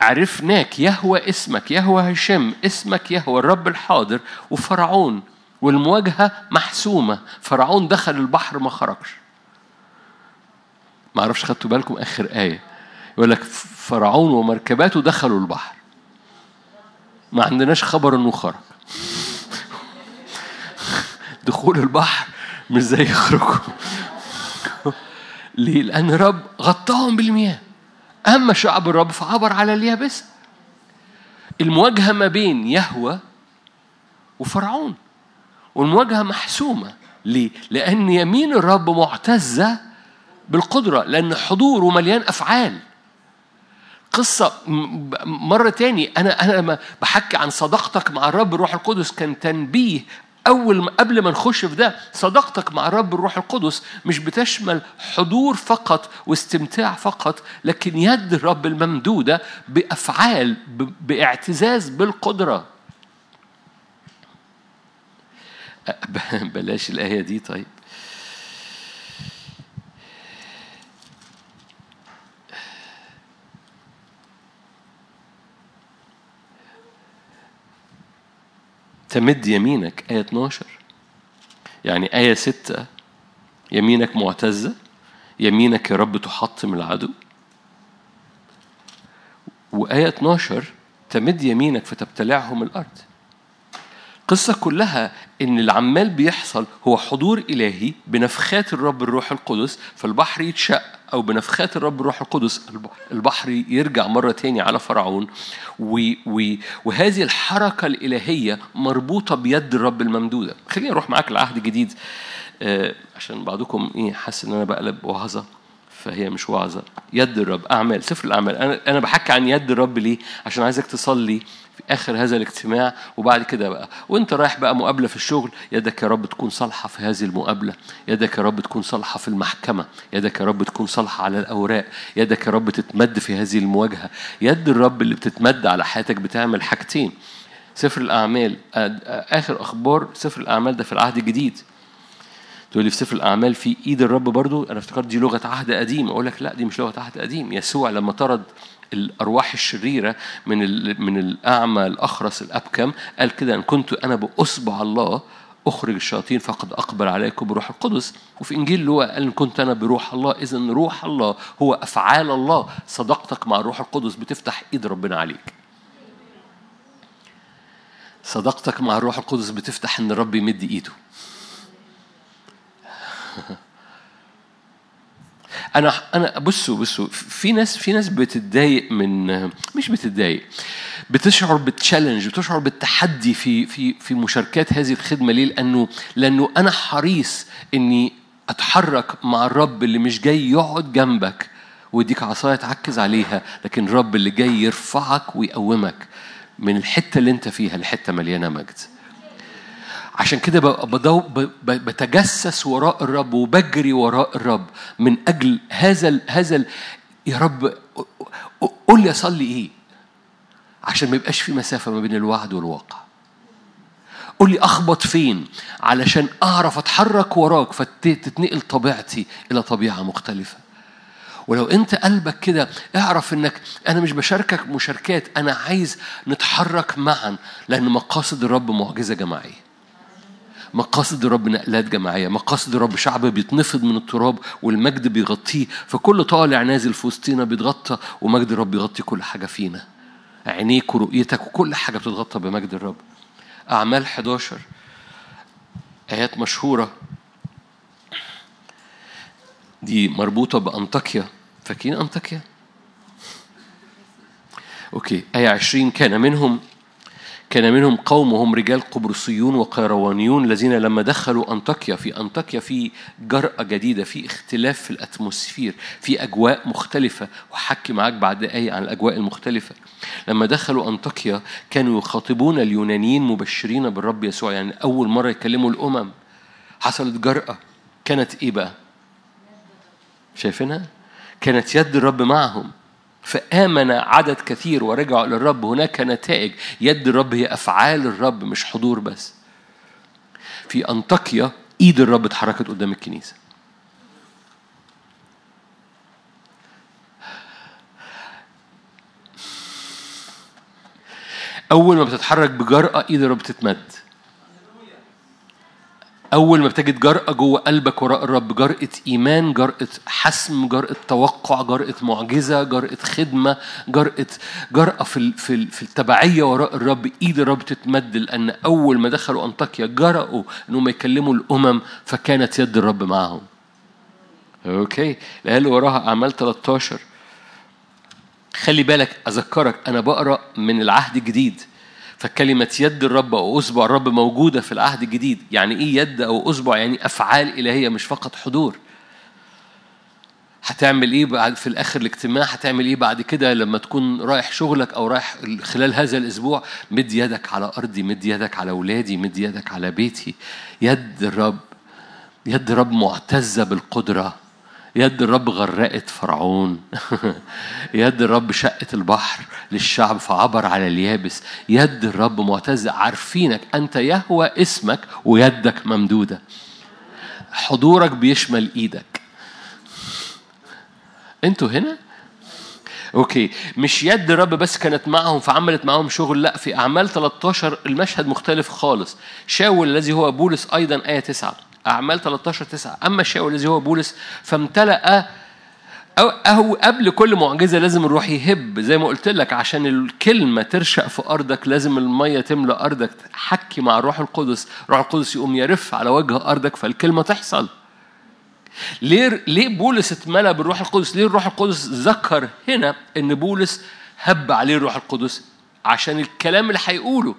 عرفناك يهوه اسمك، يهوه هشم اسمك، يهوه الرب الحاضر، وفرعون. والمواجهة محسومة، فرعون دخل البحر ما خرجش. ما أعرفش خدتوا بالكم آخر آية يقول لك فرعون ومركباته دخلوا البحر، ما عندناش خبر انه خرج. دخول البحر مش زي يخرجوا. ليه؟ لأن رب غطاهم بالمياه، أما شعب الرب فعبر على اليابسة. المواجهة ما بين يهوه وفرعون، والمواجهة محسومة. ليه؟ لأن يمين الرب معتزة بالقدرة، لأن حضوره مليان أفعال. قصة مرة تاني، أنا بحكي عن صداقتك مع الرب الروح القدس. كان تنبيه أول قبل ما نخش في ده، صداقتك مع الرب الروح القدس مش بتشمل حضور فقط واستمتاع فقط، لكن يد الرب الممدودة بأفعال، باعتزاز بالقدرة. بلاش الآية دي. طيب تمد يمينك، آية 12. يعني آية 6 يمينك معتزة، يمينك يا رب تحطم العدو، وآية 12 تمد يمينك فتبتلعهم الأرض. قصة كلها إن العمال بيحصل هو حضور إلهي بنفخات الرب الروح القدس، فالبحر يتشق، أو بنفخات الرب روح القدس البحر يرجع مرة تاني على فرعون. وهذه الحركة الإلهية مربوطة بيد الرب الممدودة. خلينا نروح معاك العهد الجديد عشان بعضكم حس إن أنا بقلب وعظة، فهي مش وعظة. يد الرب، أعمال، سفر الأعمال. أنا بحكي عن يد الرب ليه؟ عشان عايزك تصلي في آخر هذا الاجتماع وبعد كده بقى وانت رايح بقى مقابلة في الشغل، يدك يا رب تكون صالحة في هذه المقابلة، يدك يا رب تكون صالحة في المحكمة، يدك يا رب تكون صالحة على الأوراق، يدك يا رب تتمد في هذه المواجهة. يد الرب اللي بتتمد على حياتك بتعمل حاجتين. سفر الأعمال، آخر أخبار سفر الأعمال ده في العهد الجديد. تقول لي في سفر الأعمال في إيد الرب برضو، أنا افتكرت دي لغة عهد قديم. أقول لك لا، دي مش لغة عهد قديم. يسوع لما طرد الأرواح الشريرة من الأعمى الأخرس الأبكم قال كده: إن كنت أنا بأصبع الله أخرج الشياطين فقد أقبل عليكم بروح القدس. وفي إنجيل لوقا قال: إن كنت أنا بروح الله. إذن روح الله هو أفعال الله. صداقتك مع الروح القدس بتفتح إيد ربنا عليك. صداقتك مع الروح القدس بتفتح إن الرب يمد إيده. أنا بصوا في ناس بتتضايق، من مش بتتضايق، بتشعر بالتشالنج، بتشعر بالتحدي في مشاركات هذه الخدمة. ليه؟ لأنه أنا حريص إني أتحرك مع الرب اللي مش جاي يقعد جنبك ويديك عصاية تعكز عليها، لكن الرب اللي جاي يرفعك ويقومك من الحتة اللي أنت فيها لحتة مليانة مجد. عشان كده بتجسس وراء الرب وبجري وراء الرب من أجل هذا يا رب قول لي أصلي إيه، عشان ما يبقاش في مسافة ما بين الوعد والواقع. قول لي أخبط فين علشان أعرف أتحرك وراك فتتنقل طبيعتي إلى طبيعة مختلفة. ولو أنت قلبك كده اعرف أنك أنا مش بشاركك مشاركات، أنا عايز نتحرك معا، لأن مقاصد الرب معجزة جماعية، مقاصد الرب نقلات جماعية، مقاصد الرب شعب بيتنفض من التراب والمجد بيغطيه. فكل طالع نازل في وسطينا بيتغطى، ومجد الرب بيغطي كل حاجة فينا. عينيك ورؤيتك وكل حاجة بتتغطى بمجد الرب. أعمال 11 آيات مشهورة دي مربوطة بأنطاكيا. فاكرين أنطاكيا؟ أوكي. آية 20: كان منهم قوم وهم رجال قبرصيون وقيروانيون الذين لما دخلوا أنطاكيا. في أنطاكيا في جرأة جديدة، في اختلاف في الأتموسفير، في أجواء مختلفة، وحكي معاك بعد دقايق عن الأجواء المختلفة. لما دخلوا أنطاكيا كانوا يخاطبون اليونانيين مبشرين بالرب يسوع. يعني أول مرة يكلموا الأمم، حصلت جرأة. كانت إيه بقى؟ شايفينها؟ كانت يد الرب معهم، فآمن عدد كثير ورجعوا للرب. هناك نتائج. يد الرب هي أفعال الرب، مش حضور بس. في أنطاكيا إيد الرب اتحركت قدام الكنيسة. أول ما بتتحرك بجرأة إيد الرب تتمد. أول ما بتجد جرأة جوه قلبك وراء الرب، جرأة إيمان، جرأة حسم، جرأة توقع، جرأة معجزة، جرأة خدمة، جرأة في التبعية وراء الرب، إيد الرب تتمد. لأن أول ما دخلوا أنطاكيا جرأوا أنهم يكلموا الأمم، فكانت يد الرب معهم. أوكي. اللي وراها أعمال 13. خلي بالك، أذكرك أنا بقرأ من العهد الجديد، فكلمة يد الرب أو أصبع الرب موجودة في العهد الجديد. يعني إيه يد أو أصبع؟ يعني أفعال إلهية، مش فقط حضور. هتعمل إيه بعد في الآخر الاجتماع؟ هتعمل إيه بعد كده لما تكون رايح شغلك أو رايح خلال هذا الأسبوع؟ مد يدك على أرضي، مد يدك على أولادي، مد يدك على بيتي. يد الرب، يد الرب معتزة بالقدرة. يد الرب غرقت فرعون. يد الرب شقت البحر للشعب فعبر على اليابس. يد الرب معتز. عارفينك أنت يهوى اسمك ويدك ممدودة. حضورك بيشمل إيدك. أنتوا هنا؟ أوكي. مش يد الرب بس كانت معهم فعملت معهم شغل، لأ. في أعمال 13 المشهد مختلف خالص. شاول الذي هو بولس، أيضا آية 9. أعمال 13:9: أما شاول الذي هو بولس فامتلأ. أو قبل كل معجزة لازم الروح يهب، زي ما قلت لك، عشان الكلمة ترشق في أرضك لازم المية تملأ أرضك. حكي مع الروح القدس، الروح القدس يقوم يرف على وجه أرضك فالكلمة تحصل. ليه بولس اتملى بالروح القدس؟ ليه الروح القدس ذكر هنا ان بولس هب عليه الروح القدس؟ عشان الكلام اللي هيقوله،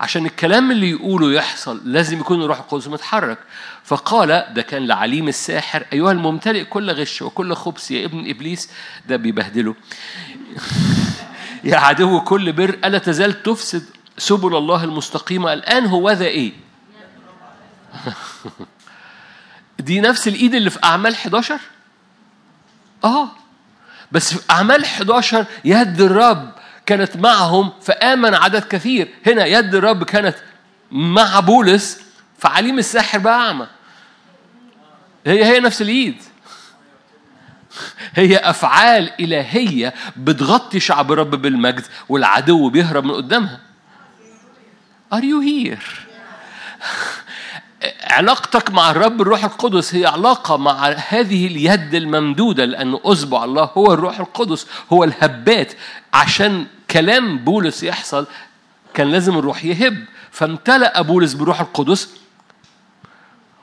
عشان الكلام اللي يقوله يحصل لازم يكون الروح القدس متحرك. فقال، ده كان لعليم الساحر: أيها الممتلئ كل غش وكل خبث يا ابن إبليس. ده بيبهدله. يا عدو كل بر، ألا تزال تفسد سبل الله المستقيمة. الآن هو ذا إيه؟ دي نفس الإيد اللي في أعمال 11. بس في أعمال 11 يد الرب كانت معهم فآمن عدد كثير. هنا يد الرب كانت مع بولس فعليم الساحر بقى أعمى. هي نفس اليد. هي أفعال إلهية بتغطي شعب الرب بالمجد والعدو بيهرب من قدامها. Are you here؟ علاقتك مع الرب الروح القدس هي علاقة مع هذه اليد الممدودة، لأن أصبع الله هو الروح القدس، هو الهبات. عشان كلام بولس يحصل كان لازم الروح يهب، فامتلأ بولس بالروح القدس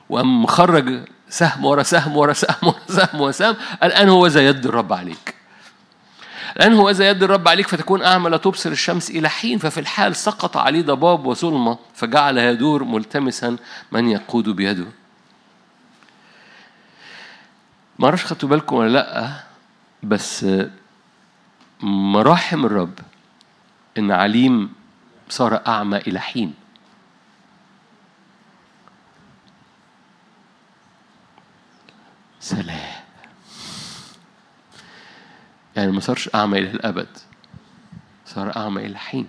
ومخرج سهم ورا سهم ورا سهم ورا سهم ورا سهم. الآن هو ذا يد الرب عليك، الآن هو ذا يد الرب عليك فتكون أعمى لا تبصر الشمس إلى حين. ففي الحال سقط عليه ضباب وظلمة فجعل يدور ملتمسا من يقود بيده. ما أعرفش خدتوا بالكم ولا لأ، بس مراحم الرب إن عليم صار أعمى إلى حين. سلام، يعني ما صارش أعمى إلى الأبد، صار أعمى إلى الحين.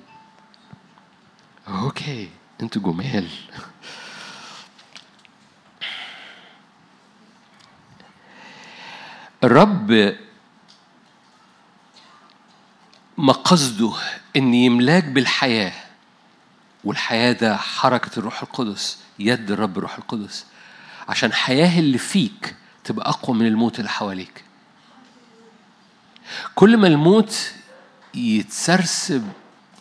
أوكي، أنتوا جمال. الرب ما قصده إن يملاك بالحياة، والحياة ده حركة الروح القدس، يد الرب الروح القدس، عشان حياة اللي فيك تبقى أقوى من الموت اللي حواليك. كل ما الموت يتسرسب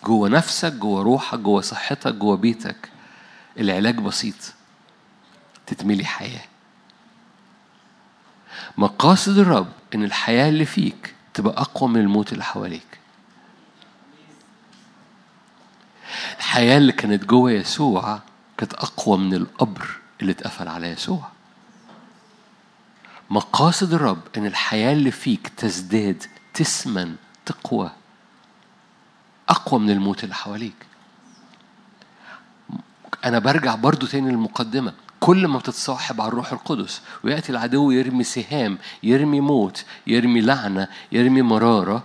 جوه نفسك، جوه روحك، جوه صحتك، جوه بيتك، العلاج بسيط: تتملي حياة. مقاصد الرب إن الحياة اللي فيك تبقى أقوى من الموت اللي حواليك. الحياة اللي كانت جوه يسوع كانت أقوى من القبر اللي اتقفل على يسوع. مقاصد الرب إن الحياة اللي فيك تزداد، تسمن، تقوى، أقوى من الموت اللي حواليك. أنا برجع برضو تاني للمقدمة: كل ما بتتصاحب على الروح القدس ويأتي العدو يرمي سهام، يرمي موت، يرمي لعنة، يرمي مرارة،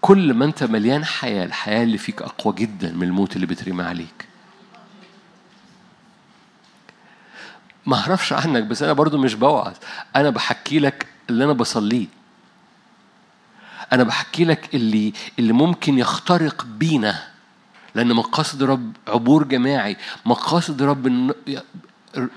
كل ما أنت مليان حياة، الحياة اللي فيك أقوى جدا من الموت اللي بترمي عليك. ما أعرفش عنك، بس أنا برضو مش بوعظ، أنا بحكي لك اللي أنا بصليه، أنا بحكي لك اللي ممكن يخترق بينا، لأن مقاصد رب عبور جماعي. مقاصد رب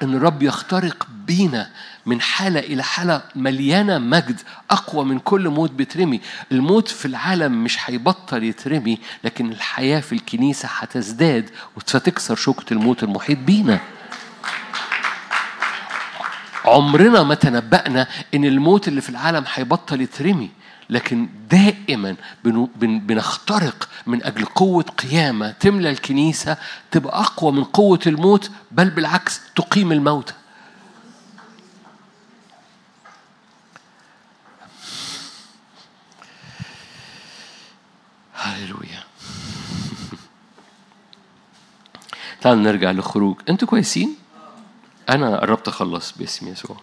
إن رب يخترق بينا من حالة إلى حالة مليانة مجد، أقوى من كل موت بترمي. الموت في العالم مش هيبطل يترمي، لكن الحياة في الكنيسة هتزداد وتتكسر شوكة الموت المحيط بينا. عمرنا ما تنبأنا إن الموت اللي في العالم هيبطل يترمي، لكن دائما بنخترق من أجل قوة قيامة تملى الكنيسة، تبقى أقوى من قوة الموت، بل بالعكس تقيم الموت. هاليلويا. تعالوا نرجع للخروج. أنتوا كويسين؟ أنا قربت أخلص باسم يسوع.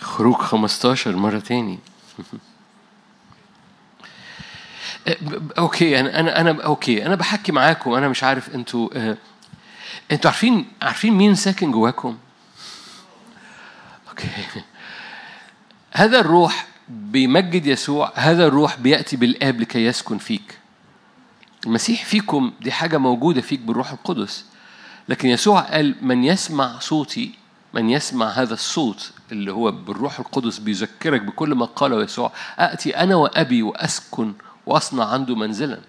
خروج 15 مرة تاني. أوكي، أنا أوكي، أنا بحكي معاكم. أنا مش عارف أنتوا عارفين مين ساكن جواكم؟ أوكي، هذا الروح بيمجد يسوع، هذا الروح بيأتي بالآب لكي يسكن فيك. المسيح فيكم، دي حاجة موجودة فيك بالروح القدس. لكن يسوع قال: من يسمع صوتي، من يسمع هذا الصوت اللي هو بالروح القدس بيذكرك بكل ما قاله يسوع، أأتي أنا وأبي وأسكن وأصنع عنده منزلا.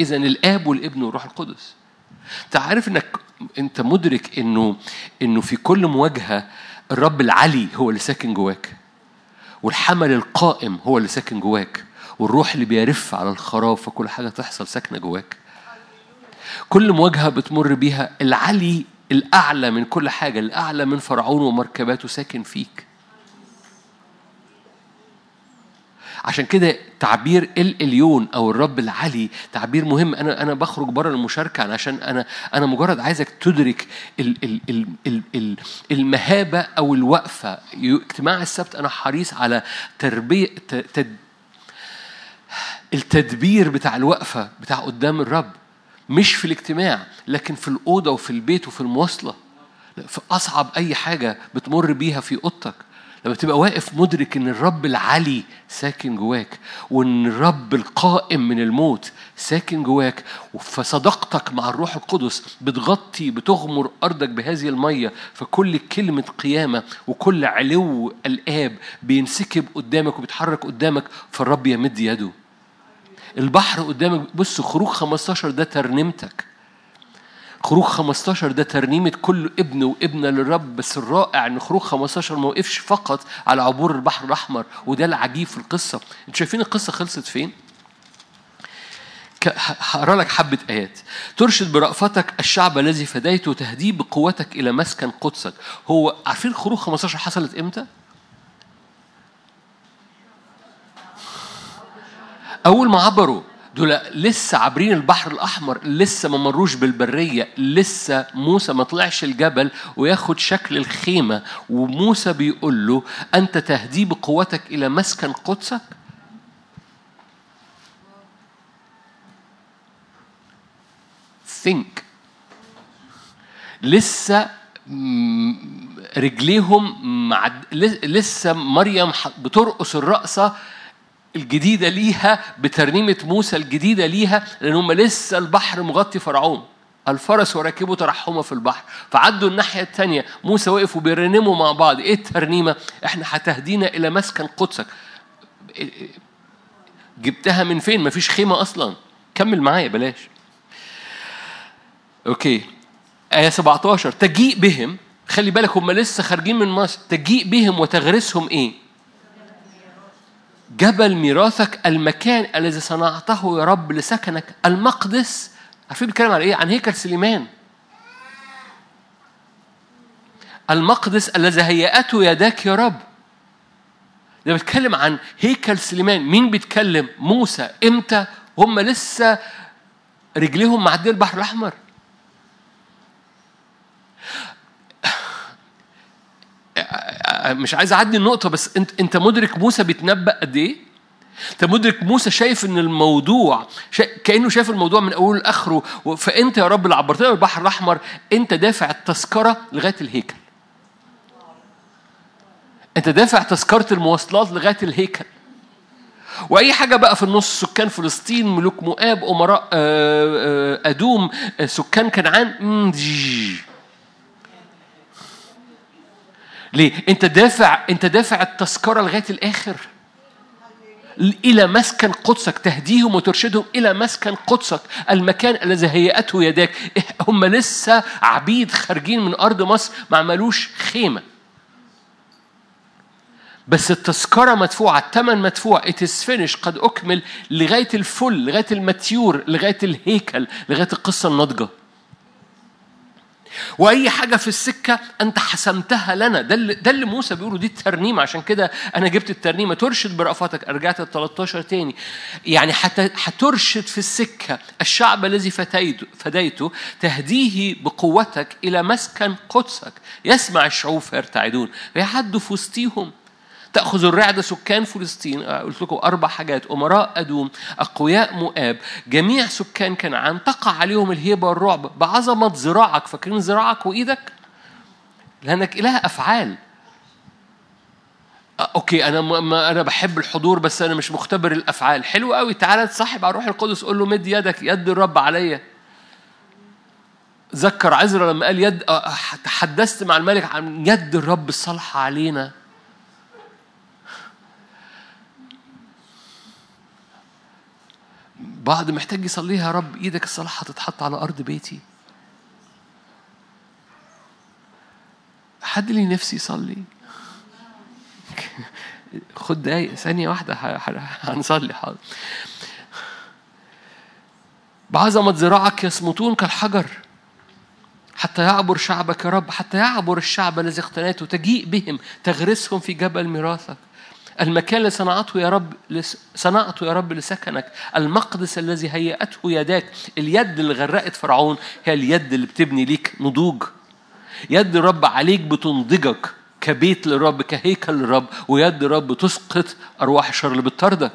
إذن الآب والابن والروح القدس. تعرف انك انت مدرك انه في كل مواجهه الرب العلي هو اللي ساكن جواك، والحمل القائم هو اللي ساكن جواك، والروح اللي بيرف على الخراب، فكل حاجه تحصل ساكنه جواك. كل مواجهه بتمر بيها العلي الاعلى من كل حاجه، الاعلى من فرعون ومركباته، ساكن فيك. عشان كده تعبير الاليون او الرب العلي تعبير مهم. انا بخرج بره المشاركه عشان انا مجرد عايزك تدرك المهابه او الوقفه. اجتماع السبت انا حريص على تربيه التدبير بتاع الوقفه بتاع قدام الرب، مش في الاجتماع لكن في الاوضه وفي البيت وفي المواصله، في اصعب اي حاجه بتمر بيها في اوضتك. لما تبقى واقف مدرك ان الرب العلي ساكن جواك، وان الرب القائم من الموت ساكن جواك، فصداقتك مع الروح القدس بتغطي، بتغمر ارضك بهذه الميه، فكل كلمه قيامه وكل علو الاب بينسكب قدامك وبيتحرك قدامك، فالرب يمد يده. البحر قدامك. بص، خروج 15 ده ترنيمتك، خروج 15 ده ترنيمة كل ابن وابنة للرب. بس الرائع ان خروج 15 ما وقفش فقط على عبور البحر الأحمر، وده العجيب في القصة. انتوا شايفين القصة خلصت فين؟ هقرا لك حبة آيات. ترشد برأفتك الشعب الذي فديته، تهديه بقوتك إلى مسكن قدسك. هو عارفين خروج 15 حصلت امتى؟ أول ما عبروا، دول لسه عبرين البحر الأحمر، لسه ما مروش بالبرية، لسه موسى ما طلعش الجبل وياخد شكل الخيمة، وموسى بيقول له أنت تهدي بقوتك إلى مسكن قدسك. think لسه رجليهم لسه مريم بترقص الرقصة الجديدة ليها بترنيمة موسى الجديدة ليها، لأنهم لسه البحر مغطي فرعون، الفرس وراكبه ترحمه في البحر، فعدوا الناحية التانية، موسى وقفوا بيرنموا مع بعض. إيه الترنيمة؟ إحنا هتهدينا إلى مسكن قدسك. جبتها من فين؟ مفيش خيمة أصلا. كمل معايا بلاش. أوكي، آية 17، تجيء بهم. خلي بالك هم لسه خارجين من مصر. تجيء بهم وتغرسهم إيه؟ جبل ميراثك، المكان الذي صنعته يا رب لسكنك، المقدس. عارفين بيتكلم على ايه؟ عن هيكل سليمان، المقدس الذي هيأته يداك يا رب. ده بيتكلم عن هيكل سليمان. مين بيتكلم؟ موسى. امتى؟ هم لسه رجليهم معديه البحر الاحمر. مش عايز اعدي النقطه، بس انت مدرك موسى بيتنبأ قد ايه؟ انت مدرك موسى شايف ان الموضوع كانه شايف الموضوع من اوله لاخره. فانت يا رب اللي عبرتنا البحر الاحمر، انت دافع التذكره لغايه الهيكل، انت دافع تذكره المواصلات لغايه الهيكل، واي حاجه بقى في النص، سكان فلسطين، ملوك مؤاب، امراء ادوم، سكان كنعان. ليه؟ انت دافع التذكره لغايه الاخر الى مسكن قدسك، تهديهم وترشدهم الى مسكن قدسك، المكان الذي هيأته يداك. هم لسه عبيد خارجين من ارض مصر، ما عملوش خيمه، بس التذكره مدفوعه، الثمن مدفوع. it is finished، قد اكمل، لغايه الفل، لغايه المتيور، لغايه الهيكل، لغايه القصه الناضجه. واي حاجه في السكه انت حسمتها لنا. ده اللي موسى بيقوله، دي الترنيمه. عشان كده انا جبت الترنيمه، ترشد برأفتك. رجعت ال 13 تاني، يعني هترشد في السكه الشعب الذي فديته، تهديه بقوتك الى مسكن قدسك. يسمع الشعوب فيرتعدون، فيحدوا في وسطيهم. تأخذ الرعد سكان فلسطين. قلت لكم 4 حاجات، أمراء أدوم، أقوياء مؤاب، جميع سكان كنعان. تقع عليهم الهيبة والرعب بعظمة ذراعك. فاكرين ذراعك وإيدك؟ لأنك إله أفعال. أوكي، أنا بحب الحضور بس أنا مش مختبر الأفعال. حلو قوي، تعالى تصاحب على روح القدس، قول له مد يدك، يد الرب عليا. ذكر عزرا لما قال يد، تحدثت مع الملك عن يد الرب الصالحة علينا. بعض محتاج يصليها، يا رب ايدك الصالحه تتحط على ارض بيتي، حد لي نفسي يصلي؟ خد دقايق ثانية واحدة هنصلي. حاضر. بعظمة ذراعك يصمتون كالحجر حتى يعبر شعبك يا رب، حتى يعبر الشعب الذي اختنيته. تجيء بهم تغرسهم في جبل ميراثك، المكان اللي صنعته يا رب، صنعته يا رب لسكنك، المقدس الذي هيأته يداك. اليد اللي غرقت فرعون هي اليد اللي بتبني ليك نضوج. يد الرب عليك بتنضجك كبيت للرب، كهيكل للرب، ويد الرب تسقط أرواح الشر اللي بتطردك.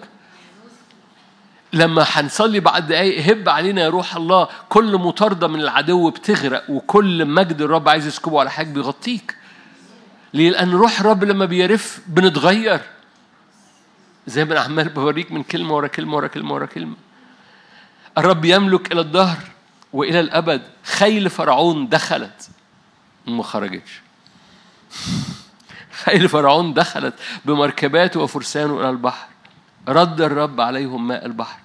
لما هنصلي بعد دقايق هب علينا يا روح الله كل مطاردة من العدو بتغرق، وكل مجد الرب عايز يسكبه على حاجة بيغطيك. ليه؟ لأن روح الرب لما بيرف بنتغير، زي ما أنا عمال بوريك من كلمة ورا كلمة ورا كلمة ورا كلمة. الرب يملك إلى الدهر وإلى الأبد. خيل فرعون دخلت وما خرجتش. خيل فرعون دخلت بمركباته وفرسانه إلى البحر، رد الرب عليهم ماء البحر.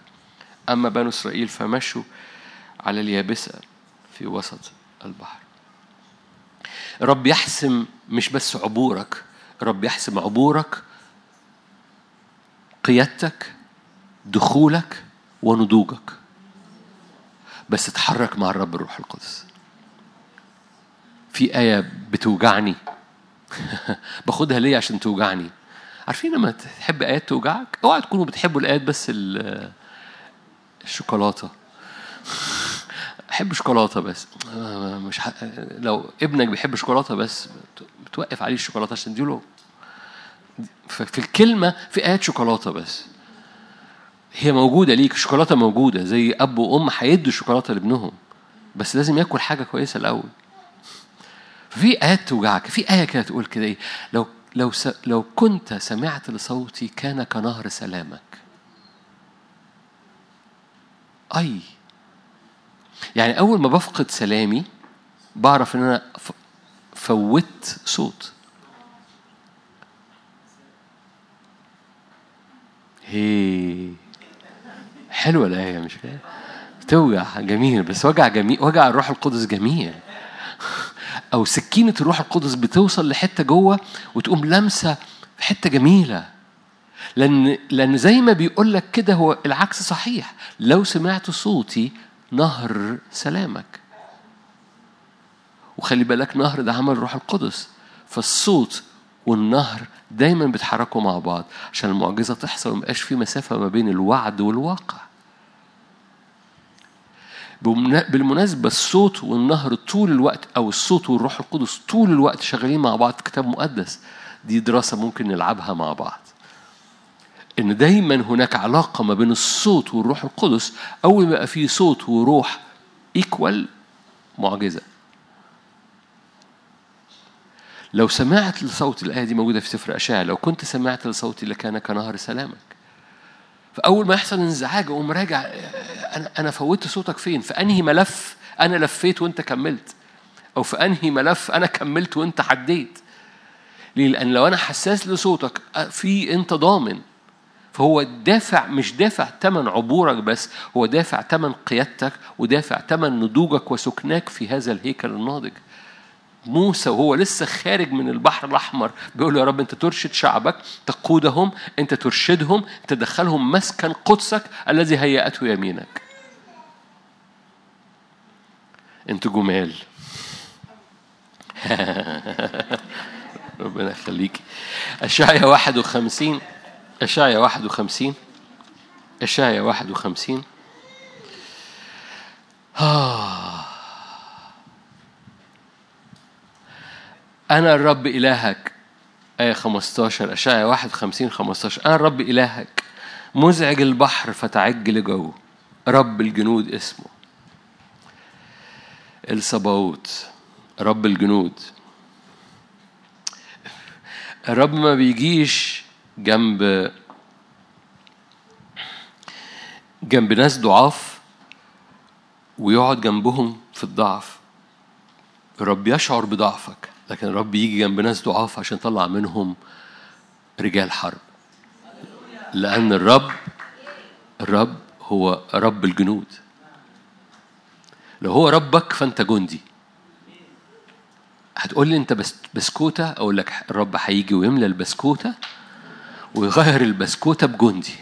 أما بنو إسرائيل فمشوا على اليابسة في وسط البحر. رب يحسم مش بس عبورك، رب يحسم عبورك، قيادتك، دخولك ونضوجك. بس اتحرك مع الرب الروح القدس. في آية بتوجعني باخدها ليه عشان توجعني؟ عارفين لما تحب آيات توجعك؟ اوعى تكونوا بتحبوا الآيات بس الشوكولاتة. أحب شوكولاتة بس مش لو ابنك بيحب شوكولاتة بس بتوقف عليه الشوكولاتة عشان تديله. في الكلمة في آيات شوكولاتة بس هي موجودة ليك، شوكولاتة موجودة، زي أب وأم هيدوا شوكولاتة لابنهم بس لازم يأكل حاجة كويسة الأول. في آيات توجعك، في آية كده تقول كده إيه؟ لو كنت سمعت لصوتي كان كنهر سلامك. أي يعني أول ما بفقد سلامي بعرف إن أنا فوت صوت. هي حلوة الآية مش كده؟ توجع جميل، بس وجع جميل، وجع الروح القدس جميل. أو سكينة الروح القدس بتوصل لحتة جوه وتقوم لمسة حتة جميلة. لأن زي ما بيقولك كده هو العكس صحيح. لو سمعت صوتي نهر سلامك. وخلي بالك نهر ده عمل الروح القدس، فالصوت والنهر دايما بيتحركوا مع بعض عشان المعجزة تحصل ومبقاش في مسافة ما بين الوعد والواقع. بالمناسبة الصوت والنهر طول الوقت، أو الصوت والروح القدس طول الوقت شغالين مع بعض. كتاب مقدس دي دراسة ممكن نلعبها مع بعض، إن دايما هناك علاقة ما بين الصوت والروح القدس. أول ما يبقى فيه صوت وروح إيكوال معجزة. لو سمعت لصوت، الآية دي موجودة في سفر أشعياء، لو كنت سمعت لصوتي لكان كنهر سلامك. فأول ما يحصل انزعاج أقوم راجع، أنا فوتت صوتك فين؟ في أنهي ملف أنا لفيت وأنت كملت؟ أو في أنهي ملف أنا كملت وأنت حديت؟ ليه؟ لأن لو أنا حساس لصوتك في أنت ضامن. فهو دافع، مش دافع تمن عبورك بس، هو دافع تمن قيادتك ودافع تمن نضوجك وسكناك في هذا الهيكل الناضج. موسى وهو لسه خارج من البحر الأحمر بيقول يا رب أنت ترشد شعبك، تقودهم، أنت ترشدهم، تدخلهم مسكن قدسك الذي هيأته يمينك. أنت جمال. ربنا يخليك. أشعياء 51. أنا الرب إلهك، آية 15، أشعياء 51:15. أنا الرب إلهك مزعج البحر فتعج لجوه، رب الجنود اسمه. الصباوت رب الجنود. الرب ما بيجيش جنب ناس ضعاف ويقعد جنبهم في الضعف. الرب يشعر بضعفك، لكن الرب يجي جنب ناس ضعاف عشان يطلع منهم رجال حرب. لأن الرب هو رب الجنود. لو هو ربك فأنت جندي، هتقول لي أنت بسكوتة؟ أقول لك الرب هيجي ويملى البسكوتة ويغير البسكوتة بجندي.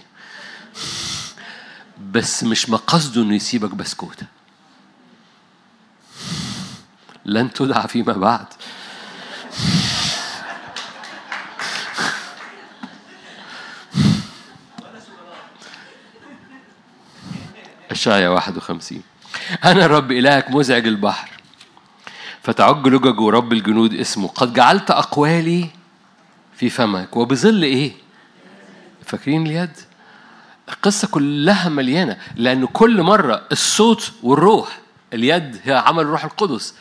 بس مش مقصده إنه يسيبك بسكوتة. لن تدعى فيما بعد. إشعياء 51. أنا الرب إلهك مزعج البحر فتعج لجج، ورب الجنود اسمه. قد جعلت أقوالي في فمك وبظل إيه؟ فاكرين اليد؟ القصة كلها مليانة، لأن كل مرة الصوت والروح، اليد هي عمل الروح القدس.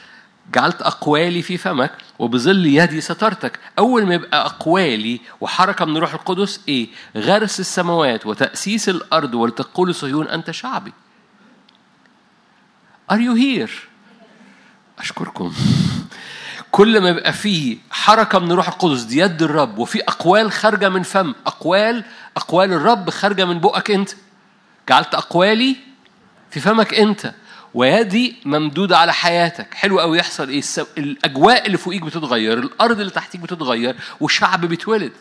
جعلت أقوالي في فمك وبظل يدي سترتك. أول ما يبقى أقوالي وحركة من روح القدس إيه؟ غرس السماوات وتأسيس الأرض، ولتقول صهيون أنت شعبي. Are you here؟ أشكركم. كل ما يبقى فيه حركة من روح القدس دي يد الرب، وفي أقوال خارجة من فم، أقوال الرب خارجة من بقك أنت. جعلت أقوالي في فمك أنت، ويدي ممدودة على حياتك. حلو قوي. يحصل إيه؟ الأجواء اللي فوقيك بتتغير، الأرض اللي تحتيك بتتغير، والشعب بيتولد.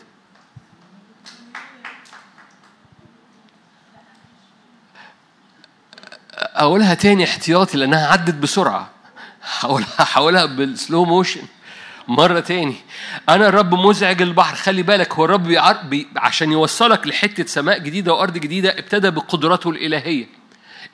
أقولها تاني احتياطي لأنها عدت بسرعة، حاولها بالسلو موشن مرة تاني. أنا الرب مزعج البحر. خلي بالك، هو الرب عشان يوصلك لحتة سماء جديدة وأرض جديدة ابتدى بقدرته الإلهية.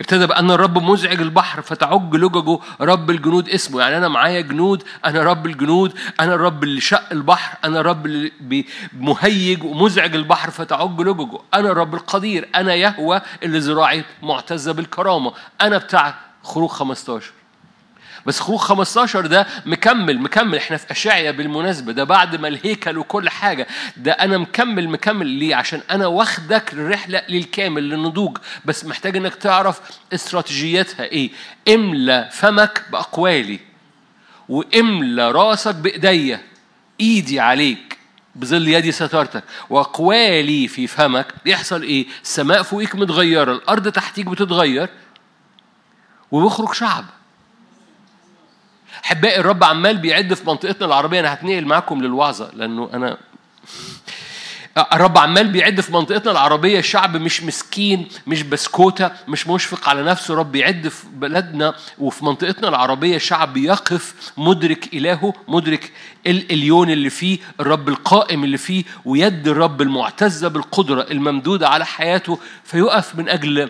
ابتدى بأن الرب مزعج البحر فتعج لججه، رب الجنود اسمه. يعني أنا معايا جنود، أنا رب الجنود، أنا الرب اللي شق البحر، أنا الرب اللي مهيج ومزعج البحر فتعج لججه، أنا الرب القدير، أنا يهوه اللي ذراعي معتزة بالكرامة. أنا بتاع خروج 15. بس خروج 15 ده مكمل. احنا في أشعياء بالمناسبة، ده بعد ما الهيكل وكل حاجة، ده أنا مكمل ليه؟ عشان أنا واخدك الرحلة للكامل للنضوج، بس محتاج إنك تعرف استراتيجيتها إيه. املى فمك بأقوالي، واملى راسك بإيديا، إيدي عليك، بظل يدي ستارتك، وأقوالي في فمك. يحصل إيه؟ السماء فوقك متغيرة، الأرض تحتيك بتتغير، وبيخرج شعب. حبائي الرب عمال بيعد في منطقتنا العربية. أنا هتنقل معكم للوعظة لأنه أنا الرب عمال بيعد في منطقتنا العربية. الشعب مش مسكين، مش بسكوتة، مش مشفق على نفسه. رب يعد في بلدنا وفي منطقتنا العربية. شعب يقف مدرك إلهه، مدرك الإليون اللي فيه، الرب القائم اللي فيه، ويد الرب المعتزة بالقدرة الممدودة على حياته، فيقف من أجل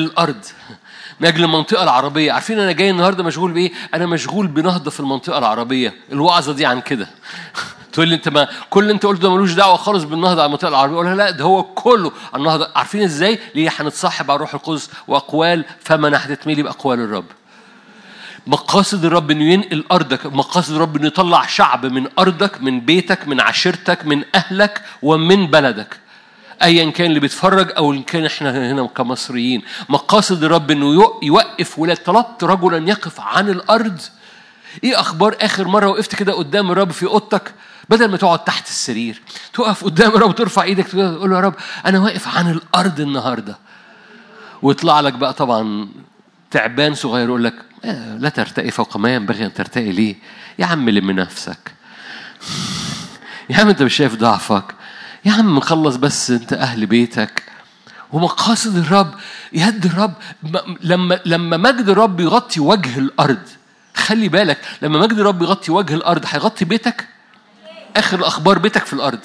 الأرض، من أجل المنطقة العربية. عارفين أنا جاي النهاردة مشغول بإيه؟ أنا مشغول بنهضة في المنطقة العربية. الوعظة دي عن كده. تقول لي أنت ما كل أنت قلت ده ملوش دعوة خالص بالنهضة على المنطقة العربية. أقولها لا، ده هو كله النهضة. عارفين إزاي؟ ليه؟ هنتصاحب على روح القدس وأقوال، فمن هتتملي بأقوال الرب. مقاصد الرب إنه ينقل أرضك، مقاصد الرب إنه يطلع شعب من أرضك، من بيتك، من عشيرتك، من أهلك، ومن بلدك، أيا كان اللي بيتفرج أو إن كان إحنا هنا كمصريين. مقاصد الرب إنه يوقف. ولا طلبت رجلا يقف عن الأرض. إيه أخبار آخر مرة وقفت كده قدام الرب في أوضتك؟ بدل ما تقعد تحت السرير، تقف قدام الرب وترفع إيدك تقول له يا رب أنا واقف عن الأرض النهاردة. ويطلع لك بقى طبعا تعبان صغير يقول لك لا ترتقي فوق ما ينبغي أن ترتقي. ليه يا عم؟ لم نفسك يا عم، أنت مش شايف ضعفك يا عم، خلص بس انت اهل بيتك. ومقاصد الرب، يد الرب، لما مجد الرب يغطي وجه الارض. خلي بالك، لما مجد الرب يغطي وجه الارض هيغطي بيتك. اخر الاخبار بيتك في الارض،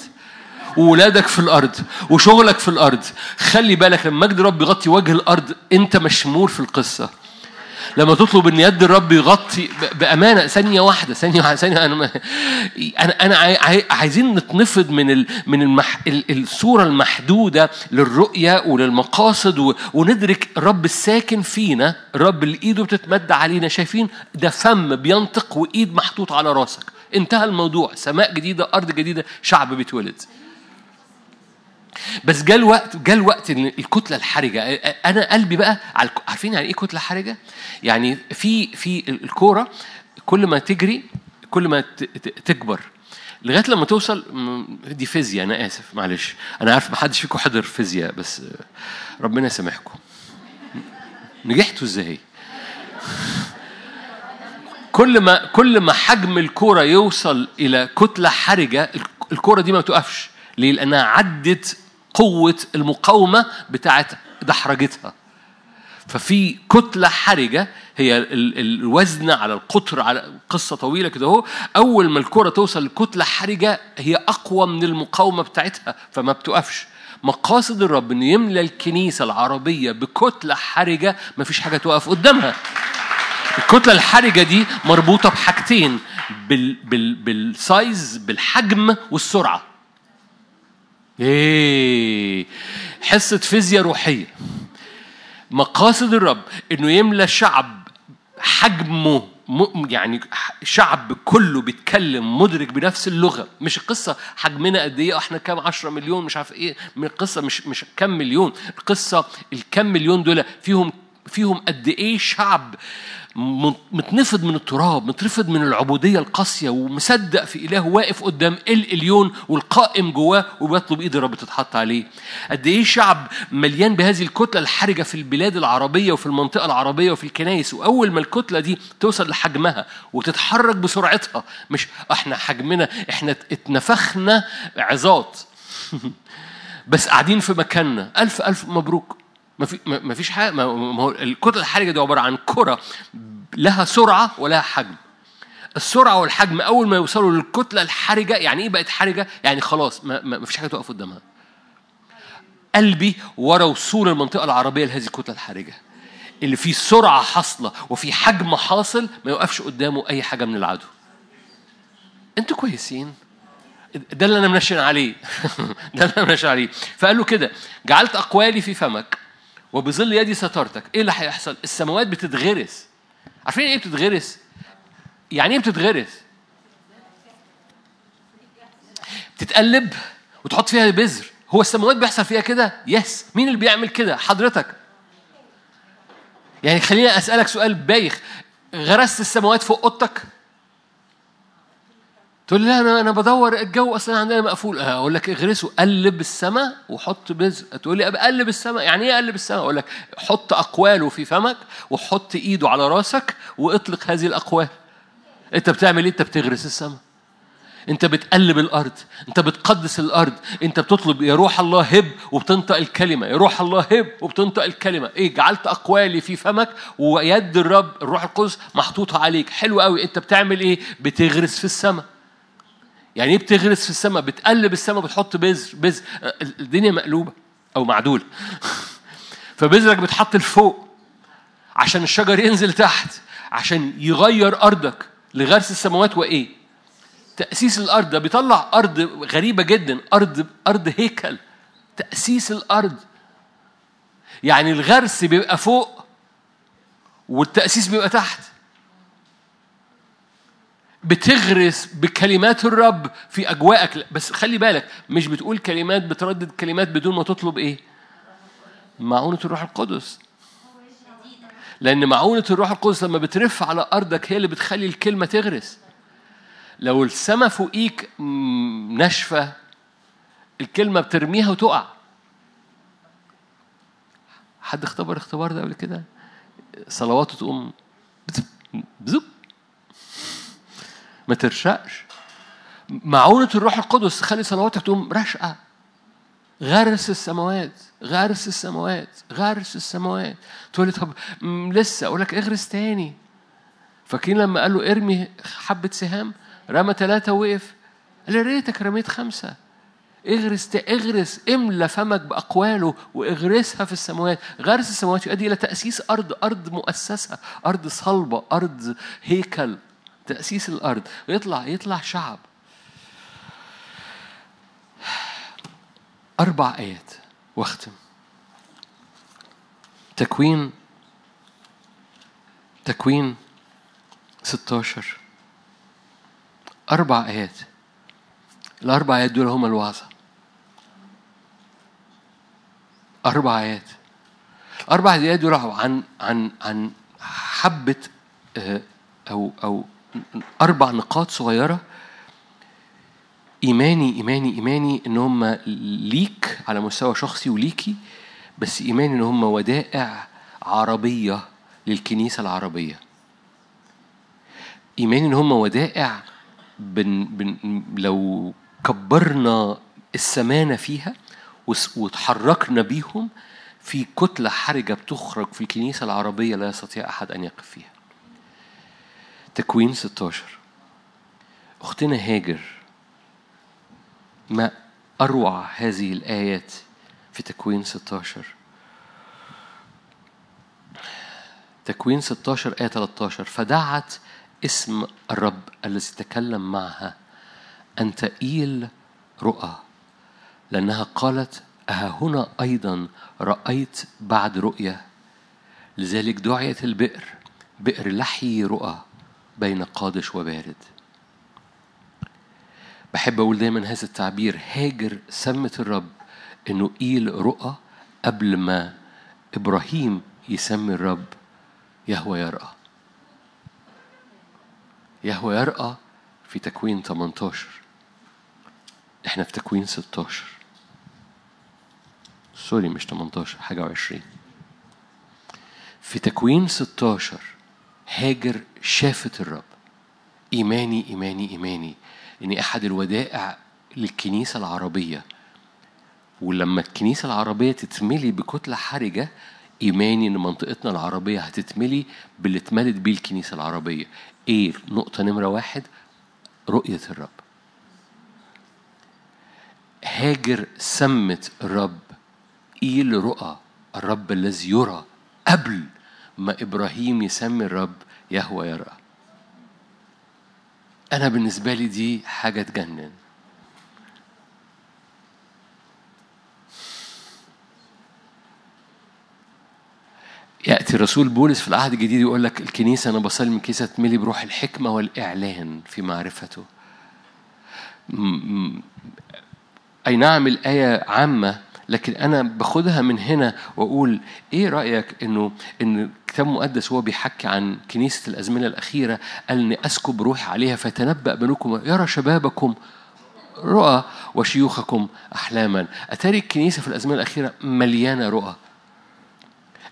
وولادك في الارض، وشغلك في الارض. خلي بالك، لما مجد الرب يغطي وجه الارض انت مشمول في القصه. لما تطلب ان يد الرب يغطي بامانه. ثانيه واحده انا عايزين نتنفض من الصوره المحدوده للرؤيه وللمقاصد، وندرك الرب الساكن فينا، الرب اللي ايده بتتمد علينا. شايفين ده فم بينطق وايد محطوط على راسك. انتهى الموضوع. سماء جديده، ارض جديده، شعب بيتولد. بس جاء الوقت ان الكتله الحرجه. انا قلبي بقى، عارفين يعني ايه كتله حرجه؟ يعني في الكوره كل ما تجري كل ما تكبر لغايه لما توصل. دي فيزياء، انا اسف، معلش، انا عارف ما حدش فيكم حضر فيزياء، بس ربنا يسامحكم. نجحتوا ازاي؟ كل ما حجم الكرة يوصل إلى كتلة حرجة، الكرة دي ما بتقفش. ليه؟ لأنها عدت قوة المقاومة بتاعت دحرجتها. ففي كتلة حرجة هي الوزن على القطر، على قصة طويلة كده اهو. أول ما الكرة توصل لكتلة حرجة هي أقوى من المقاومة بتاعتها فما بتقفش. مقاصد الرب إن يملى الكنيسة العربية بكتلة حرجة ما فيش حاجة توقف قدامها. الكتلة الحرجة دي مربوطة بحاجتين، بالسايز، بالحجم والسرعة. ايه حصة فيزياء روحية. مقاصد الرب انه يملى شعب حجمه، يعني شعب كله بيتكلم مدرك بنفس اللغة. مش القصة حجمنا قد ايه، احنا كام 10 مليون مش عارف ايه، القصة مش كام مليون، القصة الكام مليون دول فيهم قد ايه شعب متنفض من التراب، متنفض من العبودية القاسية ومصدق في إله، واقف قدام الإليون والقائم جواه وبيطلب إيد الرب تتحط عليه. قد إيه شعب مليان بهذه الكتلة الحرجة في البلاد العربية وفي المنطقة العربية وفي الكنائس. وأول ما الكتلة دي توصل لحجمها وتتحرك بسرعتها، مش إحنا حجمنا، إحنا اتنفخنا عظات بس قاعدين في مكاننا. ألف مبروك. ما فيش حاجة. ما هو الكتلة الحرجة دي عبارة عن كرة لها سرعة ولها حجم. السرعة والحجم أول ما يوصلوا للكتلة الحرجة، يعني إيه بقت حرجة؟ يعني خلاص ما فيش حاجة توقف قدامها. قلبي ورا وصول المنطقة العربية لهذه الكتلة الحرجة اللي فيه سرعة حاصلة وفي حجم حاصل، ما يوقفش قدامه أي حاجة من العدو. أنتوا كويسين؟ ده اللي أنا منشن عليه فقال له كده: جعلت أقوالي في فمك وبظل يدي سترتك. ايه اللي هيحصل؟ السماوات بتتغرس. عارفين ايه بتتغرس؟ يعني ايه بتتغرس؟ بتتقلب وتحط فيها بذر. هو السماوات بيحصل فيها كده؟ يس. مين اللي بيعمل كده؟ حضرتك. يعني خلينا اسالك سؤال بايخ: غرست السماوات فوق اوضتك؟ تقول لي انا بدور، الجو اصلا عندنا مقفول. اقول لك اغرسه، قلب السماء وحط بذر. تقول لي اقلب السماء، يعني ايه اقلب السماء؟ اقول لك حط اقواله في فمك وحط ايده على راسك واطلق هذه الاقوال. انت بتعمل ايه؟ انت بتغرس السماء، انت بتقلب الارض، انت بتقدس الارض، انت بتطلب يا روح الله هب وبتنطق الكلمه، يا روح الله هب وبتنطق الكلمه. ايه؟ جعلت اقوالي في فمك ويد الرب الروح القدس محطوطه عليك. حلو قوي. انت بتعمل ايه؟ بتغرس في السماء. يعني ايه بتغرس في السماء؟ بتقلب السماء، بتحط بذر. الدنيا مقلوبه او معدوله فبذرك بتحط لفوق عشان الشجر ينزل تحت، عشان يغير ارضك. لغرس السماوات وايه؟ تاسيس الارض. ده بيطلع ارض غريبه جدا، ارض هيكل. تاسيس الارض يعني الغرس بيبقى فوق والتاسيس بيبقى تحت. بتغرس بكلمات الرب في أجواءك. بس خلي بالك، مش بتقول كلمات، بتردد كلمات بدون ما تطلب إيه؟ معونة الروح القدس. لأن معونة الروح القدس لما بترف على أرضك هي اللي بتخلي الكلمة تغرس. لو السماء فوقيك ناشفة، الكلمة بترميها وتقع. حد اختبر الاختبار ده قبل كده؟ صلواته تقوم بزوب، ما ترشقش. معونة الروح القدس تخلي صلواتك تقوم رشقة. غرس السماوات، غرس السماوات، غرس السماوات. تقول لي طب لسه؟ أقول لك اغرس تاني. فاكرين لما قال له ارمي حبة سهام، رمى 3 وقف، قال يا ريتك رميت 5. اغرس، املى فمك باقواله واغرسها في السماوات. غرس السماوات يؤدي الى تاسيس ارض مؤسسه، ارض صلبه، ارض هيكل. تأسيس الأرض. يطلع شعب. 4 آيات واختم. تكوين 16. 4 آيات. ال4 آيات دول هما الوعظة. 4 آيات. ال4 آيات دول عن حبة أو 4 نقاط صغيرة. إيماني إن هم ليك على مستوى شخصي وليكي، بس إيماني إن هم ودائع عربية للكنيسة العربية. إيماني إن هم ودائع لو كبرنا السمانة فيها وتحركنا بيهم في كتلة حرجة بتخرج في الكنيسة العربية لا يستطيع أحد أن يقف فيها. تكوين 16. أختنا هاجر، ما أروع هذه الآيات في تكوين 16. تكوين 16 آية 13، فدعت اسم الرب الذي تكلم معها أن تئيل رؤى، لأنها قالت ها هنا أيضا رأيت بعد رؤية، لذلك دعيت البئر بئر لحي رؤى بين قادش وبارد. بحب أقول دايما هذا التعبير، هاجر سمت الرب أنه إيل رؤى قبل ما إبراهيم يسمي الرب يهوى يرأى. يهوى يرأى في تكوين 18، احنا في تكوين 16، سوري مش 18 حاجة 20. في تكوين 16 هاجر شافت الرب. إيماني إيماني إيماني إن أحد الودائع للكنيسة العربية، ولما الكنيسة العربية تتملي بكتلة حرجة إيماني إن منطقتنا العربية هتتملي باللي اتملت بيه الكنيسة العربية. إيه نقطة نمرة 1؟ رؤية الرب. هاجر سمت الرب إيل رؤى، الرب الذي يرى، قبل ما إبراهيم يسمي الرب يهوى يرى. أنا بالنسبة لي دي حاجة تجنن. يأتي رسول بولس في العهد الجديد يقول لك الكنيسة، أنا بصلي من كنيسة تملي بروح الحكمة والإعلان في معرفته. أي نعم الآية عامة، لكن أنا بخدها من هنا وأقول إيه رأيك إن الكتاب المقدس هو بيحكي عن كنيسة الأزمنة الأخيرة قال إن أسكب روحي عليها فتنبأ بنوكم يرى شبابكم رؤى وشيوخكم أحلاما. أتاري الكنيسة في الأزمنة الأخيرة مليانة رؤى.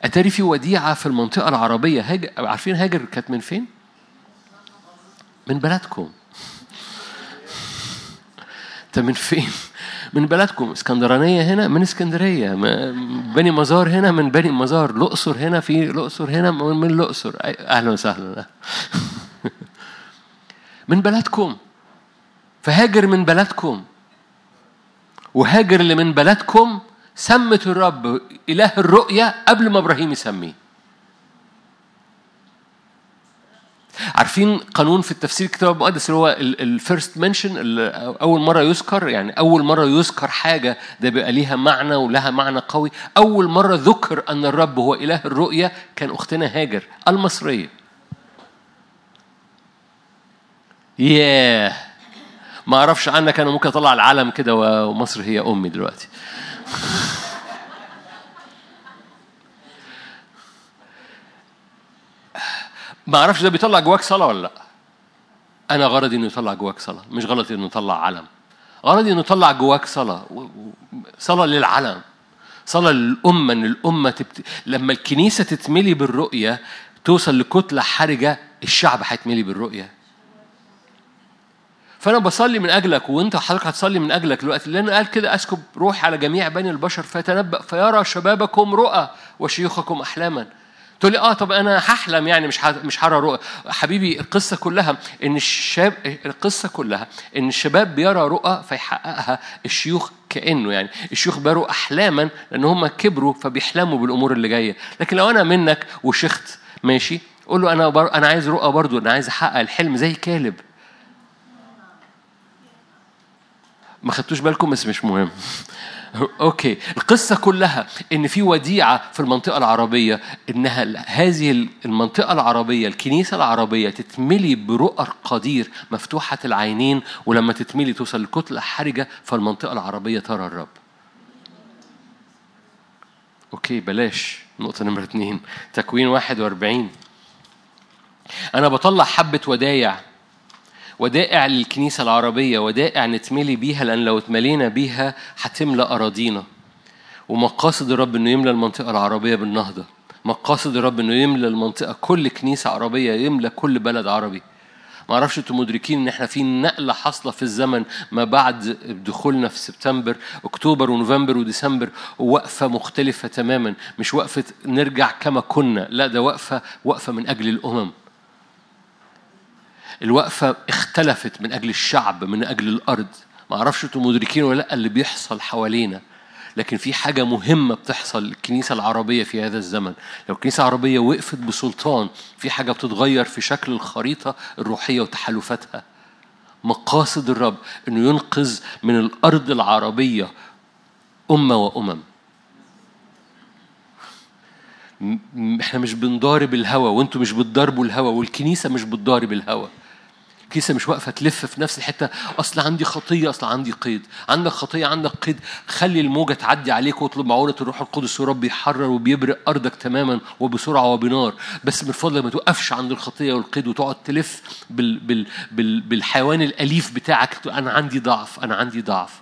أتاري في وديعة في المنطقة العربية. عارفين هاجر كانت من فين؟ من بلدكم. أنت من فين؟ من بلدكم. اسكندرانية هنا من اسكندرية، بني مزار هنا من بني مزار، الأقصر هنا في الأقصر، هنا من الأقصر. أهلا وسهلا. من بلدكم. فهاجر من بلدكم، وهاجر اللي من بلدكم سمت الرب إله الرؤية قبل ما إبراهيم يسميه. عارفين قانون في التفسير الكتاب المقدس اللي هو الفيرست منشن، أول مرة يذكر، يعني أول مرة يذكر حاجة ده بقى ليها معنى ولها معنى قوي. أول مرة ذكر أن الرب هو إله الرؤية كان أختنا هاجر المصرية. ياه ما أعرفش عنك، أنا ممكن أطلع العالم كده ومصر هي أمي دلوقتي. ما اعرفش ده بيطلع جواك صلاه ولا لا. انا غرضي انه يطلع جواك صلاه، مش غلط انه يطلع علم. غرضي انه يطلع جواك صلاه، صلاه للعلم، صلاه للامه، ان الامه لما الكنيسه تتملي بالرؤيه توصل لكتله حرجه، الشعب هيتملي بالرؤيه. فانا بصلي من اجلك وانت حضرتك هتصلي من اجلك دلوقتي، لان قال كده اسكب روحي على جميع بني البشر فتنبأ فيرى شبابكم رؤى وشيوخكم احلاما. تقول لي طب انا هحلم يعني مش هرى رؤى. حبيبي القصه كلها ان الشاب، القصه كلها ان الشباب بيرى رؤى فيحققها، الشيوخ كانه يعني الشيوخ بيروا احلاما لان هم كبروا فبيحلموا بالامور اللي جايه. لكن لو انا منك وشخت ماشي قول له انا عايز رؤى برضو، انا عايز احقق الحلم زي كالب. ما خدتوش بالكم بس مش مهم. أوكي، القصة كلها إن في وديعة في المنطقة العربية، إنها هذه المنطقة العربية الكنيسة العربية تتملي برؤى القدير مفتوحة العينين، ولما تتملي توصل لكتلة حرجة فالمنطقة العربية ترى الرب. أوكي بلاش نقطة نمرة 2، تكوين 41. أنا بطلع حبة ودائع للكنيسة العربية، ودائع نتملي بيها، لأن لو اتملينا بيها هتملأ أراضينا. ومقاصد الرب إنه يملأ المنطقة العربية بالنهضة. مقاصد الرب إنه يملأ المنطقة، كل كنيسة عربية، يملأ كل بلد عربي. ما اعرفش انتوا مدركين ان احنا في نقله حاصله في الزمن ما بعد دخولنا في سبتمبر اكتوبر ونوفمبر وديسمبر، وقفه مختلفه تماما، مش وقفه نرجع كما كنا، لا ده وقفه من اجل الامم. الوقفه اختلفت من اجل الشعب، من اجل الارض. ما اعرفش انتوا مدركين ولا لا اللي بيحصل حوالينا، لكن في حاجة مهمة بتحصل للكنيسة العربية في هذا الزمن. لو الكنيسة العربية وقفت بسلطان، في حاجة بتتغير في شكل الخريطة الروحية وتحالفاتها. مقاصد الرب أنه ينقذ من الأرض العربية أمة وأمم. احنا مش بنضارب الهوى وانتوا مش بتضاربوا الهوى، والكنيسة مش بتضارب الهوى. الكنيسة مش واقفة تلف في نفس الحتة، أصل عندي خطية، أصل عندي قيد. عندك خطية، عندك قيد، خلي الموجة تعدي عليك واطلب معونة الروح القدس، ورب يحرر وبيبرق أرضك تماما وبسرعة وبنار. بس من فضلك ما توقفش عند الخطية والقيد وتقعد تلف بالحيوان الأليف بتاعك، أنا عندي ضعف، أنا عندي ضعف.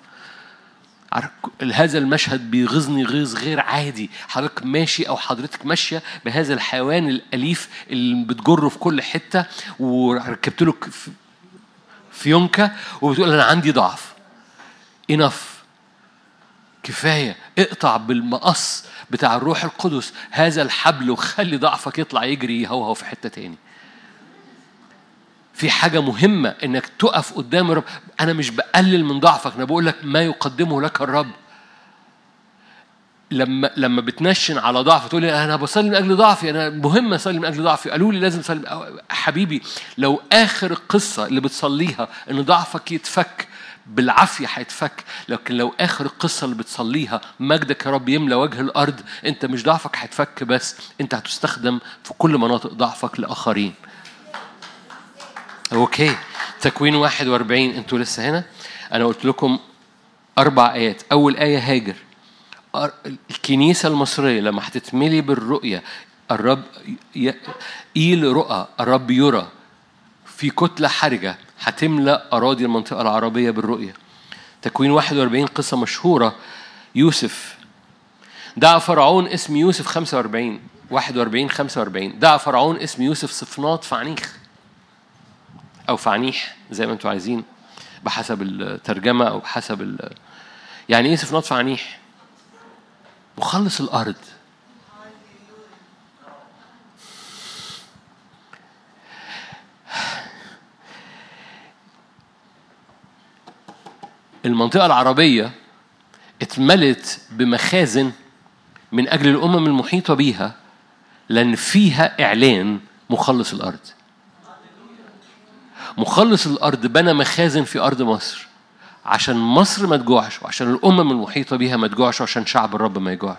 هذا المشهد بيغزني غيظ غير عادي. حضرتك ماشي أو حضرتك ماشية بهذا الحيوان الأليف اللي بتجره في كل حتة، وركبت له في يونكة وبتقول أنا عندي ضعف. إنف، كفاية، اقطع بالمقص بتاع الروح القدس هذا الحبل وخلي ضعفك يطلع يجري يهوهو في حتة تاني. في حاجة مهمة إنك تقف قدام الرب. أنا مش بقلل من ضعفك، أنا بقول لك ما يقدمه لك الرب. لما بتنشن على ضعف تقول لي أنا بصلي من أجل ضعفي، أنا مهمة أصلي من أجل ضعفي، قالوا لي لازم أصلي. حبيبي لو آخر القصة اللي بتصليها إن ضعفك يتفك بالعافية هيتفك، لكن لو آخر القصة اللي بتصليها مجدك يا رب يملى وجه الأرض، أنت مش ضعفك هيتفك بس، أنت هتستخدم في كل مناطق ضعفك لآخرين. اوكي، تكوين 41. انتوا لسه هنا. انا قلت لكم 4 آيات. اول آية هاجر. الكنيسة المصرية لما هتتملي بالرؤية، الرب إيل رؤى، الرب يرى في كتلة حرجة هتملأ أراضي المنطقة العربية بالرؤية. تكوين 41 قصة مشهورة، يوسف. دعا فرعون اسم يوسف 41 دعا فرعون اسم يوسف صفنات فعنيخ أو فعنيح زي ما أنتوا عايزين بحسب الترجمة أو بحسب يعني إيه صفنات فعنيح؟ مخلص الأرض. المنطقة العربية اتملت بمخازن من أجل الأمم المحيطة بيها، لأن فيها إعلان مخلص الأرض. مخلص الأرض بنى مخازن في أرض مصر عشان مصر ما تجوعش، وعشان الأمم المحيطة بيها ما تجوعش، وعشان شعب الرب ما يجوعش.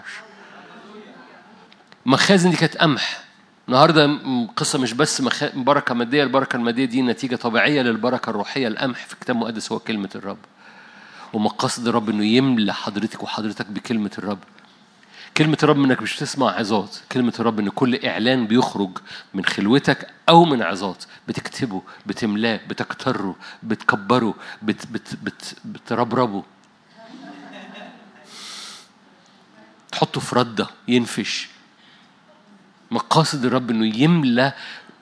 مخازن دي كانت قمح. النهاردة قصة مش بس بركة مادية، البركة المادية دي نتيجة طبيعية للبركة الروحية. القمح في كتاب مقدس هو كلمة الرب، ومقصد الرب إنه يملى حضرتك وحضرتك بكلمة الرب. كلمة الرب إنك مش بتسمع عظات، كلمة الرب إن كل إعلان بيخرج من خلوتك أو من عظات بتكتبه، بتملاه، بتكتره، بتكبره، بت بت بت بتربربه، تحطه في ردة ينفش. مقاصد الرب إنه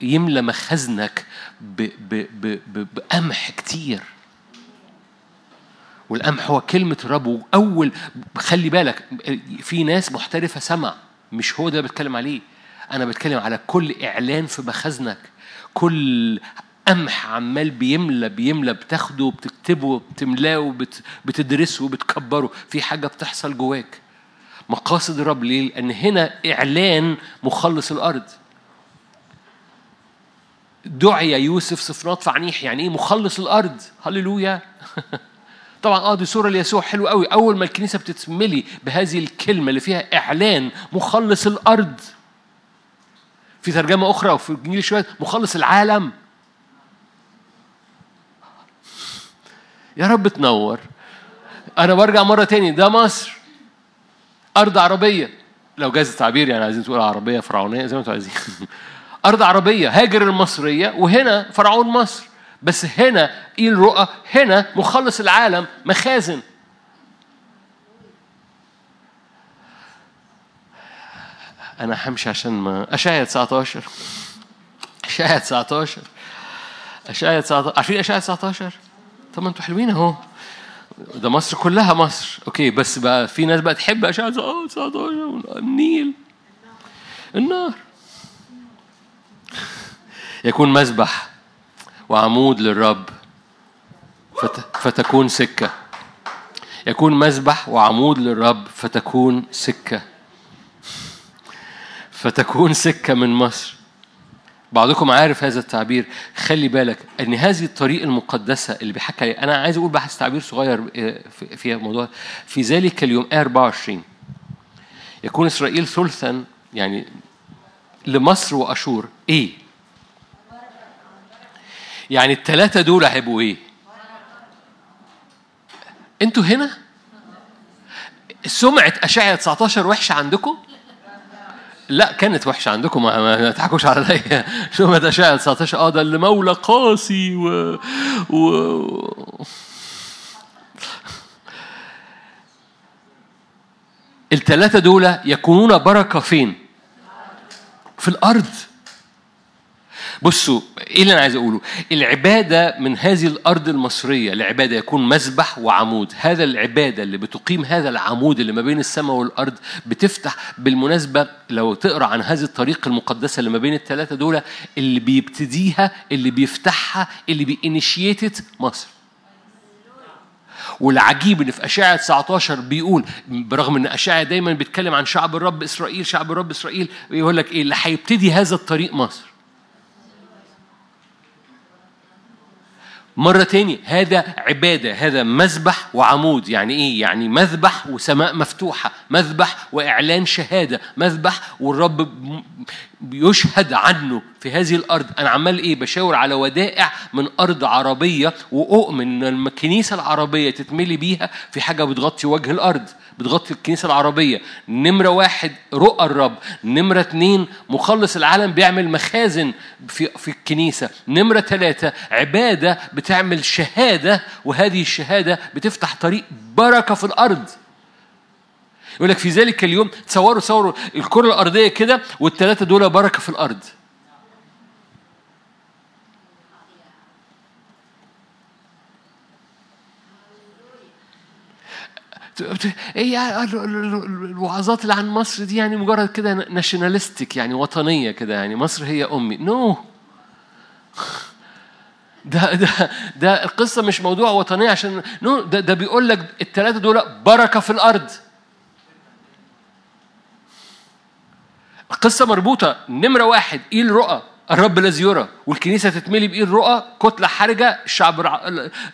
يملى مخزنك بقمح كتير، والقمح هو كلمة الرب. وأول خلي بالك، في ناس محترفة سمع، مش هو ده بتكلم عليه. أنا بتكلم على كل إعلان في مخزنك، كل قمح عمال بيملى، بتاخده وبتكتبه بتملاه وبتدرسه وبتكبره. في حاجة بتحصل جواك. مقاصد الرب ليه؟ لأن هنا إعلان مخلص الأرض. دعي يوسف صفنات فعنيح، يعني إيه مخلص الأرض؟ هللويا. طبعا دي صورة ليسوع حلوة قوي. اول ما الكنيسة بتتملي بهذه الكلمة اللي فيها اعلان مخلص الارض، في ترجمة اخرى وفي الانجيل شوية مخلص العالم. يا رب تنور. انا برجع مرة تاني، ده مصر ارض عربية، لو جاز التعبير، يعني عايزين تقول عربية فرعونية زي ما انتوا عايزين. ارض عربية، هاجر المصرية، وهنا فرعون مصر، بس هنا إيل رؤى، هنا مخلص العالم، مخازن. أنا همشي عشان ما أشعياء 19 أشعياء 19، عارفين أشعياء 19؟ طب أنتوا حلوين أهو، ده مصر كلها مصر، أوكي، بس بقى في ناس بقى تحب أشعياء 19 النيل، النار، يكون مذبح وعمود للرب فتكون سكة، يكون مذبح وعمود للرب فتكون سكة، فتكون سكة من مصر. بعضكم عارف هذا التعبير، خلي بالك ان هذه الطريق المقدسه اللي بيحكي عليها. انا عايز اقول بحث تعبير صغير في موضوع في ذلك اليوم 24 يكون اسرائيل ثلثا يعني لمصر واشور. ايه يعني الثلاثه دول هيبقوا ايه؟ انتوا هنا سمعه اشعياء 19 وحشه عندكم؟ لا كانت وحشة عندكم، ما تحكوش عليها. شو ما تشاهد 19 ده اللي مولى قاسي الثلاثة دول يكونون بركة فين؟ في الأرض. بصوا إيه اللي أنا عايز أقوله، العبادة من هذه الأرض المصرية، العبادة يكون مذبح وعمود. هذا العبادة اللي بتقيم هذا العمود اللي ما بين السماء والأرض بتفتح. بالمناسبة لو تقرأ عن هذه الطريق المقدسة اللي ما بين الثلاثة دول، اللي بيبتديها، اللي بيفتحها، اللي بينشيتت مصر. والعجيب ان في اشعياء 19 بيقول، برغم ان اشعياء دايما بيتكلم عن شعب الرب اسرائيل، شعب الرب اسرائيل، يقول لك ايه اللي هيبتدي هذا الطريق؟ مصر. مرة تاني، هذا عبادة، هذا مذبح وعمود. يعني إيه؟ يعني مذبح وسماء مفتوحة، مذبح وإعلان شهادة، مذبح والرب بيشهد عنه في هذه الأرض. أنا عمال إيه؟ بشاور على ودائع من أرض عربية، وأؤمن أن الكنيسة العربية تتملي بيها في حاجة بتغطي وجه الأرض، بتغطي الكنيسة العربية. نمرة 1 رؤى الرب، نمرة 2 مخلص العالم بيعمل مخازن في الكنيسة، نمرة 3 عبادة بتعمل شهادة، وهذه الشهادة بتفتح طريق بركة في الأرض. يقول لك في ذلك اليوم تصوروا الكرة الأرضية كده والثلاثة دول بركة في الأرض. ايه الوعظات اللي عن مصر دي؟ يعني مجرد كده ناشونالستيك، يعني وطنيه كده، يعني مصر هي امي. نو، ده القصه مش موضوع وطنيه عشان نو. ده بيقول لك الثلاثه دول بركه في الارض. القصه مربوطه. نمره 1 ايه الرؤى؟ الرب الذي يرى، والكنيسة تتملي بإيه الرؤى؟ كتلة حرجة، الشعب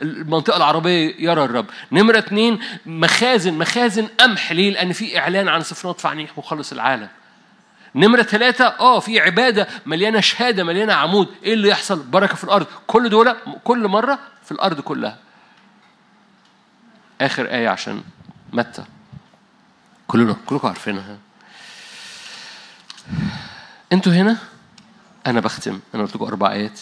المنطقة العربية يرى الرب. نمرة 2 مخازن قمح. ليه؟ لأن في إعلان عن صفنات فعنيح مخلص العالم. نمرة 3 في عبادة مليانة شهادة، مليانة عمود. إيه اللي يحصل؟ بركة في الأرض. كل دول كل مرة في الأرض كلها. آخر آية عشان متى كلكم عارفينها. أنتوا هنا؟ أنا بختم. أنا قلت لكم 4 آيات.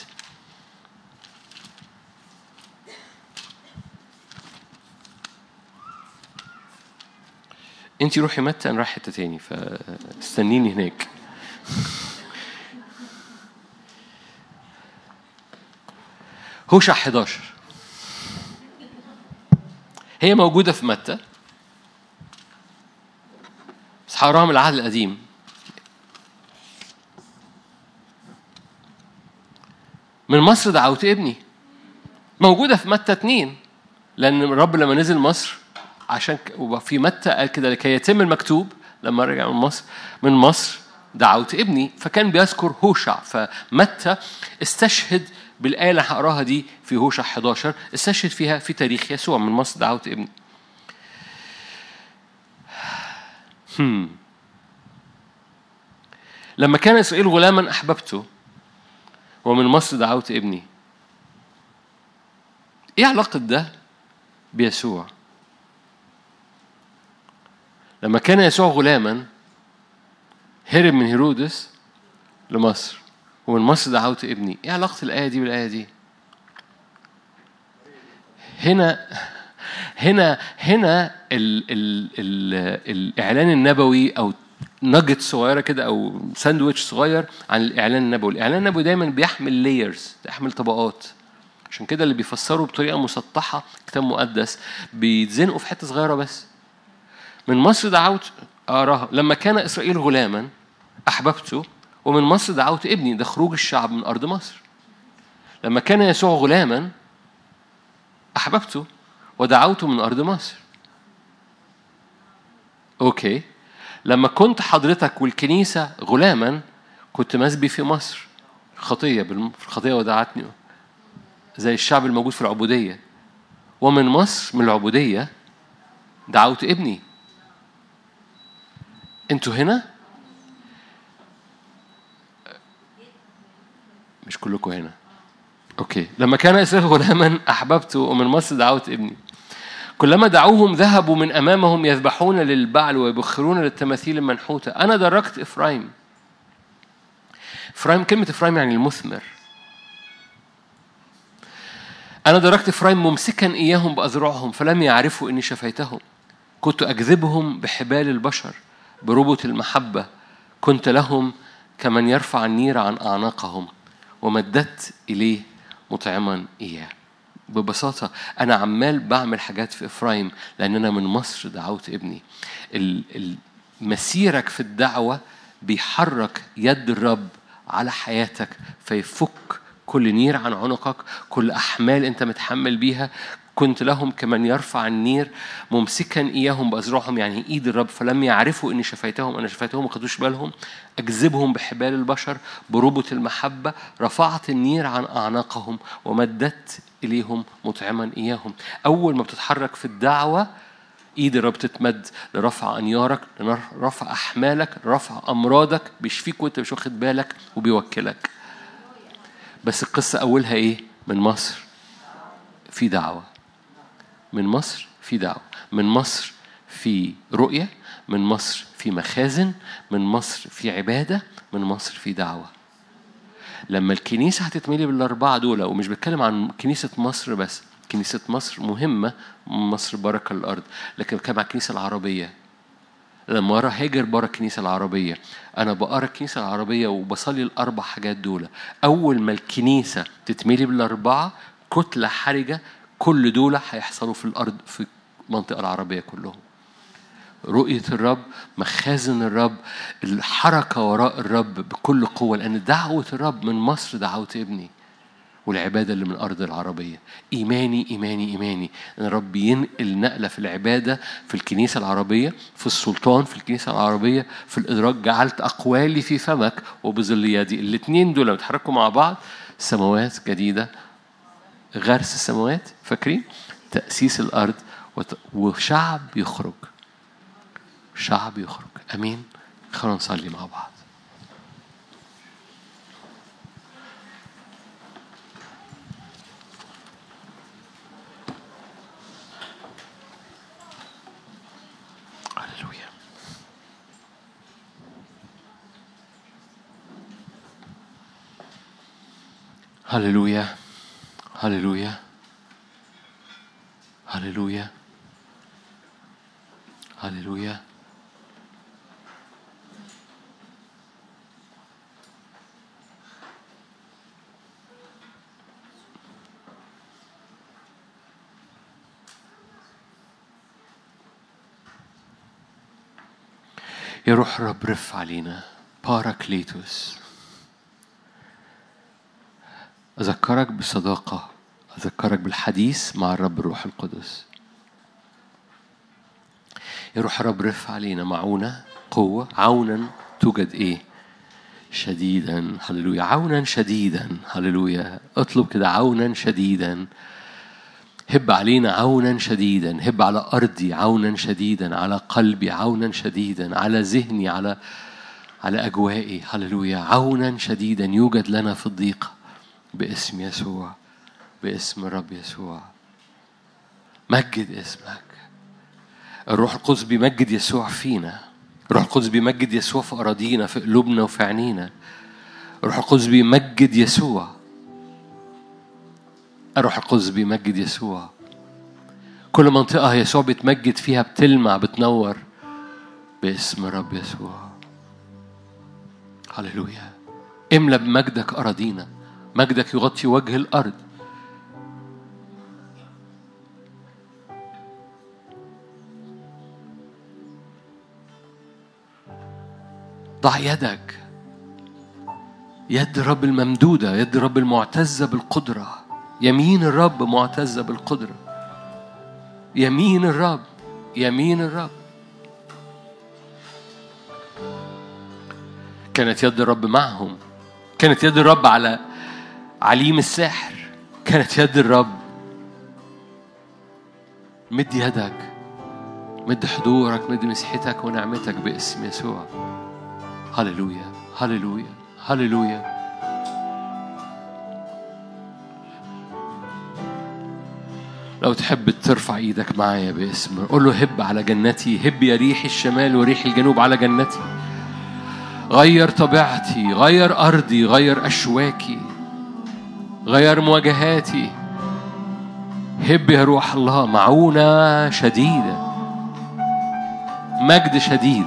أنتي روحي متى، أنا رايح حتة تاني، فاستنيني هناك. هوشع 11 هي موجودة في متى، بس حرام العهد القديم. من مصر دعوت ابني، موجودة في متى 2، لأن الرب لما نزل مصر عشان وفي متى قال كده لكي يتم المكتوب لما رجع من مصر، من مصر دعوت ابني، فكان بيذكر هوشع. فمتى استشهد بالآية اللي هقراها دي في هوشع 11، استشهد فيها في تاريخ يسوع، من مصر دعوت ابني. لما كان إسرائيل غلاما أحببته، ومن مصر دعوت ابني. ايه علاقة ده بيسوع؟ لما كان يسوع غلاما هرب من هيرودس لمصر، ومن مصر دعوت ابني. ايه علاقة الآية دي بالآية دي؟ هنا هنا الإعلان النبوي أو نجت صغيرة كده أو ساندويتش صغير عن الإعلان النبوي. الإعلان النبوي دايما بيحمل لايرز، بيحمل طبقات. عشان كده اللي بيفسروا بطريقة مسطحة كتاب مقدس بيتزنقوا في حتة صغيرة بس. من مصر دعوت أراها، لما كان إسرائيل غلاما أحببته، ومن مصر دعوت ابني. ده خروج الشعب من أرض مصر. لما كان يسوع غلاما أحببته ودعوته من أرض مصر. أوكي، لما كنت حضرتك والكنيسة غلاما كنت مسبي في مصر خطية، بالخطية ودعتني، زي الشعب الموجود في العبودية. ومن مصر من العبودية دعوت ابني. انتوا هنا مش كلكم هنا. أوكي، لما كان إسرائيل غلاما أحببته ومن مصر دعوت ابني. كلما دعوهم ذهبوا من أمامهم يذبحون للبعل ويبخرون للتماثيل المنحوتة. أنا دركت إفرايم. إفرايم، كلمة إفرايم يعني المثمر. أنا دركت إفرايم ممسكا إياهم بأذرعهم فلم يعرفوا إني شفيتهم. كنت أجذبهم بحبال البشر بربط المحبة، كنت لهم كمن يرفع النير عن أعناقهم، ومددت إليه مطعما إياه. ببساطة أنا عمال بعمل حاجات في إفرايم لأن أنا من مصر دعوت ابني. مسيرك في الدعوة بيحرك يد الرب على حياتك فيفك كل نير عن عنقك، كل أحمال أنت متحمل بيها. كنت لهم كمن يرفع النير ممسكا إياهم بأزرعهم، يعني إيد الرب. فلم يعرفوا إني شفيتهم، أنا شفيتهم ما خدوش بالهم. أجذبهم بحبال البشر بربط المحبة، رفعت النير عن أعناقهم ومددت إليهم مطعما إياهم. أول ما بتتحرك في الدعوة إيد الرب تتمد لرفع أنيارك، لرفع أحمالك، رفع أمراضك، بيشفيك وأنت مش واخد بالك وبيوكلك. بس القصة أولها إيه؟ من مصر في دعوة، من مصر في دعوة، من مصر في رؤية، من مصر في مخازن، من مصر في عبادة، من مصر في دعوة. لما الكنيسة هتتملي بالأربعة دول، ومش بتكلم عن كنيسة مصر بس، كنيسة مصر مهمة، مصر بركة الأرض، لكن بتكلم عن الكنيسة العربية. لما أرى هاجر برا الكنيسة العربية، أنا بقرأ الكنيسة العربية وبصلي الأربع حاجات دول. أول ما الكنيسة تتملي بالأربعة كتلة حرجة، كل دول هيحصلوا في الأرض، في المنطقة العربية كلهم. رؤية الرب، مخازن الرب، الحركة وراء الرب بكل قوة، لأن دعوة الرب من مصر دعوت ابني، والعبادة اللي من أرض العربية. إيماني إيماني إيماني أن الرب ينقل نقلة في العبادة في الكنيسة العربية، في السلطان في الكنيسة العربية، في الإدراك. جعلت أقوالي في فمك وبظل يدي. الاثنين دول بتحركوا مع بعض، سماوات جديدة، غرس السماوات، فاكرين تأسيس الأرض، وشعب يخرج، شعب يخرج. أمين. خلونا نصلي مع بعض. هللويا. هللويا هللويا هللويا هللويا. يا روح رب رف علينا. باراكليتوس، أذكرك بالصداقة، أذكرك بالحديث مع الرب الروح القدس. يا روح رب رف علينا معونة، قوة، عونا توجد إيه؟ شديدا. هللويا. عونا شديدا. هللويا. اطلب كده عونا شديدا. هب علينا عونا شديدا، هب على أرضي عونا شديدا، على قلبي عونا شديدا، على ذهني، على أجوائي. هللويا. عونا شديدا يوجد لنا في الضيقة، باسم يسوع، باسم الرب يسوع. مجد اسمك. الروح القدس بيمجد يسوع فينا. الروح القدس بيمجد يسوع في أراضينا، في قلوبنا وفي عينينا. الروح القدس بيمجد يسوع. الروح القدس بيمجد يسوع. كل منطقة يسوع بتمجد فيها بتلمع، بتنور، باسم الرب يسوع. هللويا. املأ بمجدك أراضينا، مجدك يغطي وجه الأرض. ضع يدك، يد رب الممدودة، يد رب المعتزة بالقدرة، يمين الرب معتزة بالقدرة، يمين الرب، يمين الرب. كانت يد الرب معهم، كانت يد الرب على عليم السحر، كانت يد الرب. مد يدك، مد حضورك، مد مسحتك ونعمتك باسم يسوع. هللويا هللويا هللويا. لو تحب ترفع ايدك معايا باسم، قول له هب على جنتي، هب يا ريح الشمال وريح الجنوب على جنتي. غير طبيعتي، غير أرضي، غير أشواكي، غير مواجهاتي. هب يا روح الله معونة شديدة، مجد شديد.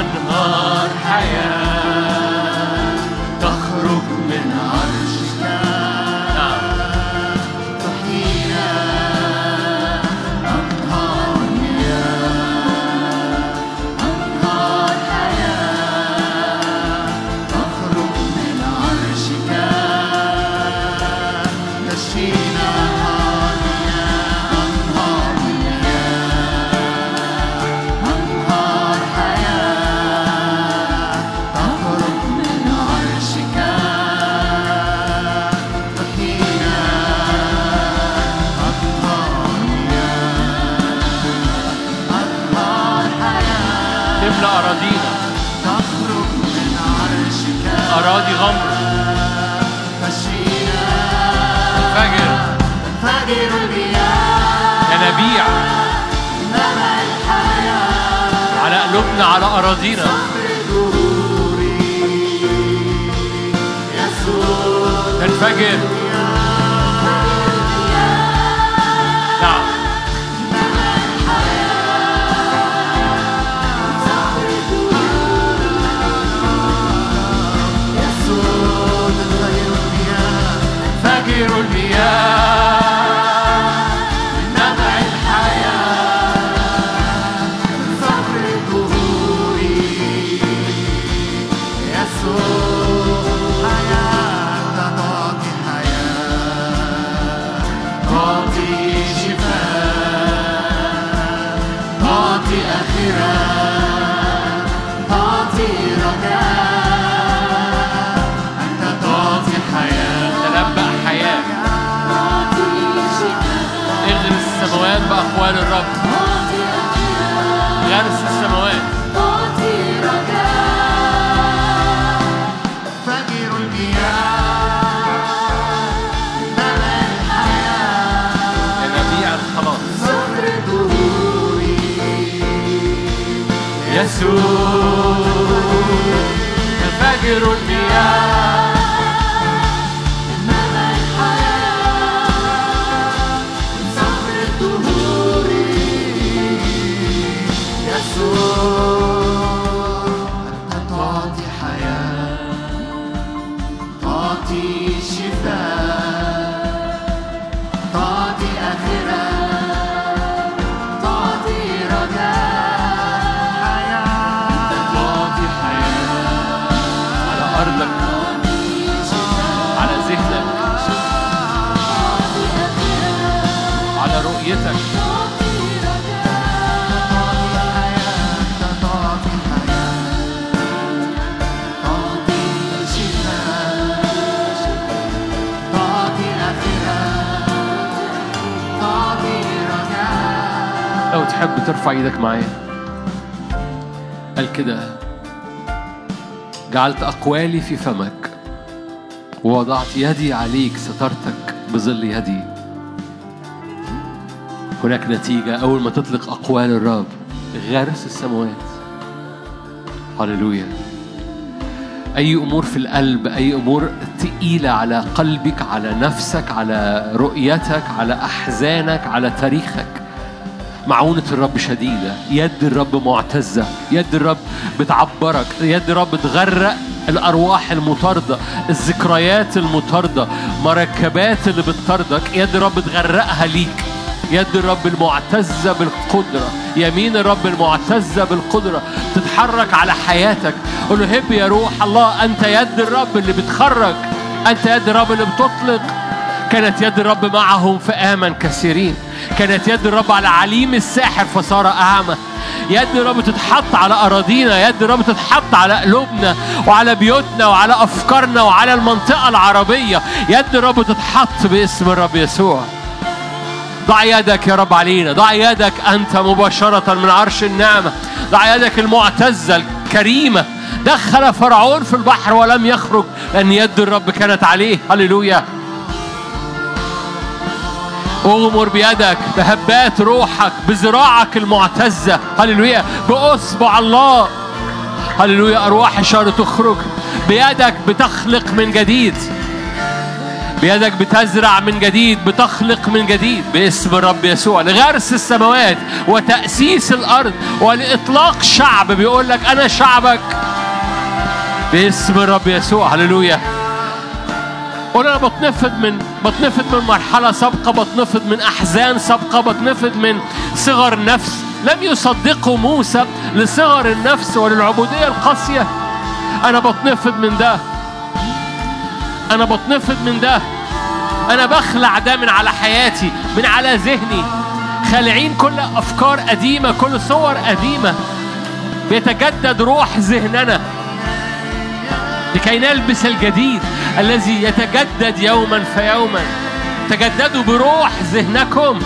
أنهار حياة تخرج من عرشك تحيينا أنهار مياه أنهار حياة تخرج من عرشك تشفينا أراضي غمر تنفجر المياه ينابيع على قلوبنا على أراضينا تنفجر. نعم تنفجر المياه من نبع الحياة صخر ظهوري يسوع حياة تعطي حياة تعطي شفاء تعطي آخرة تعطي رجاء أنت تعطي حياة تنبأ السماوات بأقوال الرب غرس السماوات فجر المياه نبع الحياة ينابيع الخلاص صخر ظهوري يسوع فجر المياه أنت تعطي حياة تعطي شفاء تعطي آخرة تعطي رجاء حياة أنت تعطي حياة على أرضك على ذهنك على رؤيتك تحب ترفع ايدك معايا. قال كده جعلت أقوالي في فمك ووضعت يدي عليك سترتك بظل يدي. هناك نتيجة أول ما تطلق أقوال الرب غرس السماوات. هللويا. أي أمور في القلب أي أمور تقيلة على قلبك على نفسك على رؤيتك على أحزانك على تاريخك معونة الرب شديدة. يد الرب معتزة. يد الرب بتعبرك. يد الرب بتغرق الأرواح المطاردة الذكريات المطاردة مركبات اللي بتطاردك. يد الرب تغرقها ليك. يد الرب المعتزة بالقدرة يمين الرب المعتزة بالقدرة تتحرك على حياتك. قل له هب يا روح الله أنت يد الرب اللي بتخرج أنت يد الرب اللي بتطلق. كانت يد الرب معهم فآمن كثيرين. كانت يد الرب على عليم الساحر فصار أعمى. يد الرب تتحط على أراضينا. يد الرب تتحط على قلوبنا وعلى بيوتنا وعلى أفكارنا وعلى المنطقة العربية. يد الرب تتحط باسم الرب يسوع. ضع يدك يا رب علينا. ضع يدك أنت مباشرة من عرش النعمة. ضع يدك المعتزة الكريمة. دخل فرعون في البحر ولم يخرج لأن يد الرب كانت عليه. هللويا. أغمر بيدك بهبات روحك بزراعك المعتزة. هللويا. بأصبع الله. هللويا. أرواح الشر تخرج. بيدك بتخلق من جديد. بيدك بتزرع من جديد، بتخلق من جديد باسم الرب يسوع لغرس السماوات وتأسيس الأرض ولإطلاق شعب بيقول لك أنا شعبك باسم الرب يسوع. هللويا. قول أنا بتنفد من مرحلة سابقة، بتنفد من أحزان سابقة، بتنفد من صغر نفس لم يصدقه موسى لصغر النفس وللعبودية القاسية. أنا بتنفد من ده، أنا بتنفد من ده، أنا بخلع ده من على حياتي، من على ذهني. خالعين كل أفكار قديمة، كل صور قديمة. بيتجدد روح ذهننا لكي نلبس الجديد الذي يتجدد يوما فيوما. تجددوا بروح ذهنكم،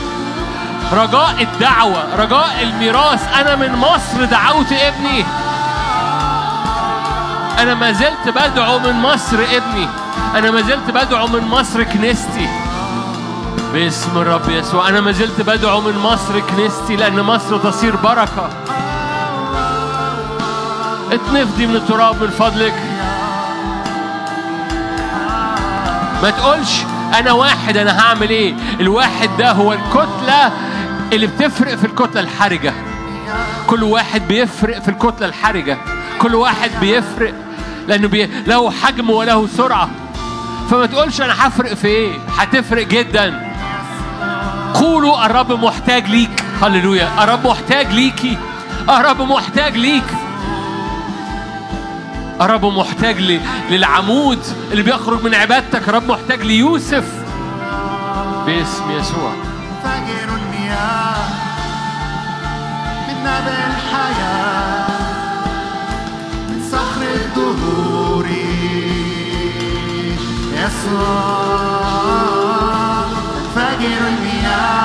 رجاء الدعوة، رجاء الميراث. أنا من مصر دعوت ابني، أنا ما زلت بدعو من مصر ابني، أنا ما زلت بدعو من مصر كنيستي باسم الرب يسوع. أنا ما زلت بدعو من مصر كنيستي، لأن مصر تصير بركة. اتنفدي من التراب من فضلك. ما تقولش أنا واحد أنا هعمل إيه. الواحد ده هو الكتلة اللي بتفرق في الكتلة الحرجة. كل واحد بيفرق في الكتلة الحرجة، كل واحد بيفرق لأنه له حجم وله سرعة. فما تقولش أنا هفرق في إيه، هتفرق جدا. قولوا الرب محتاج ليك. هللويا. الرب محتاج ليكي، الرب محتاج ليك، الرب محتاج للعمود اللي بيخرج من عبادتك. الرب محتاج ليوسف باسم يسوع. فجر المياه من نبع الحياة، من صخر الدهور يسوع. فجر المياه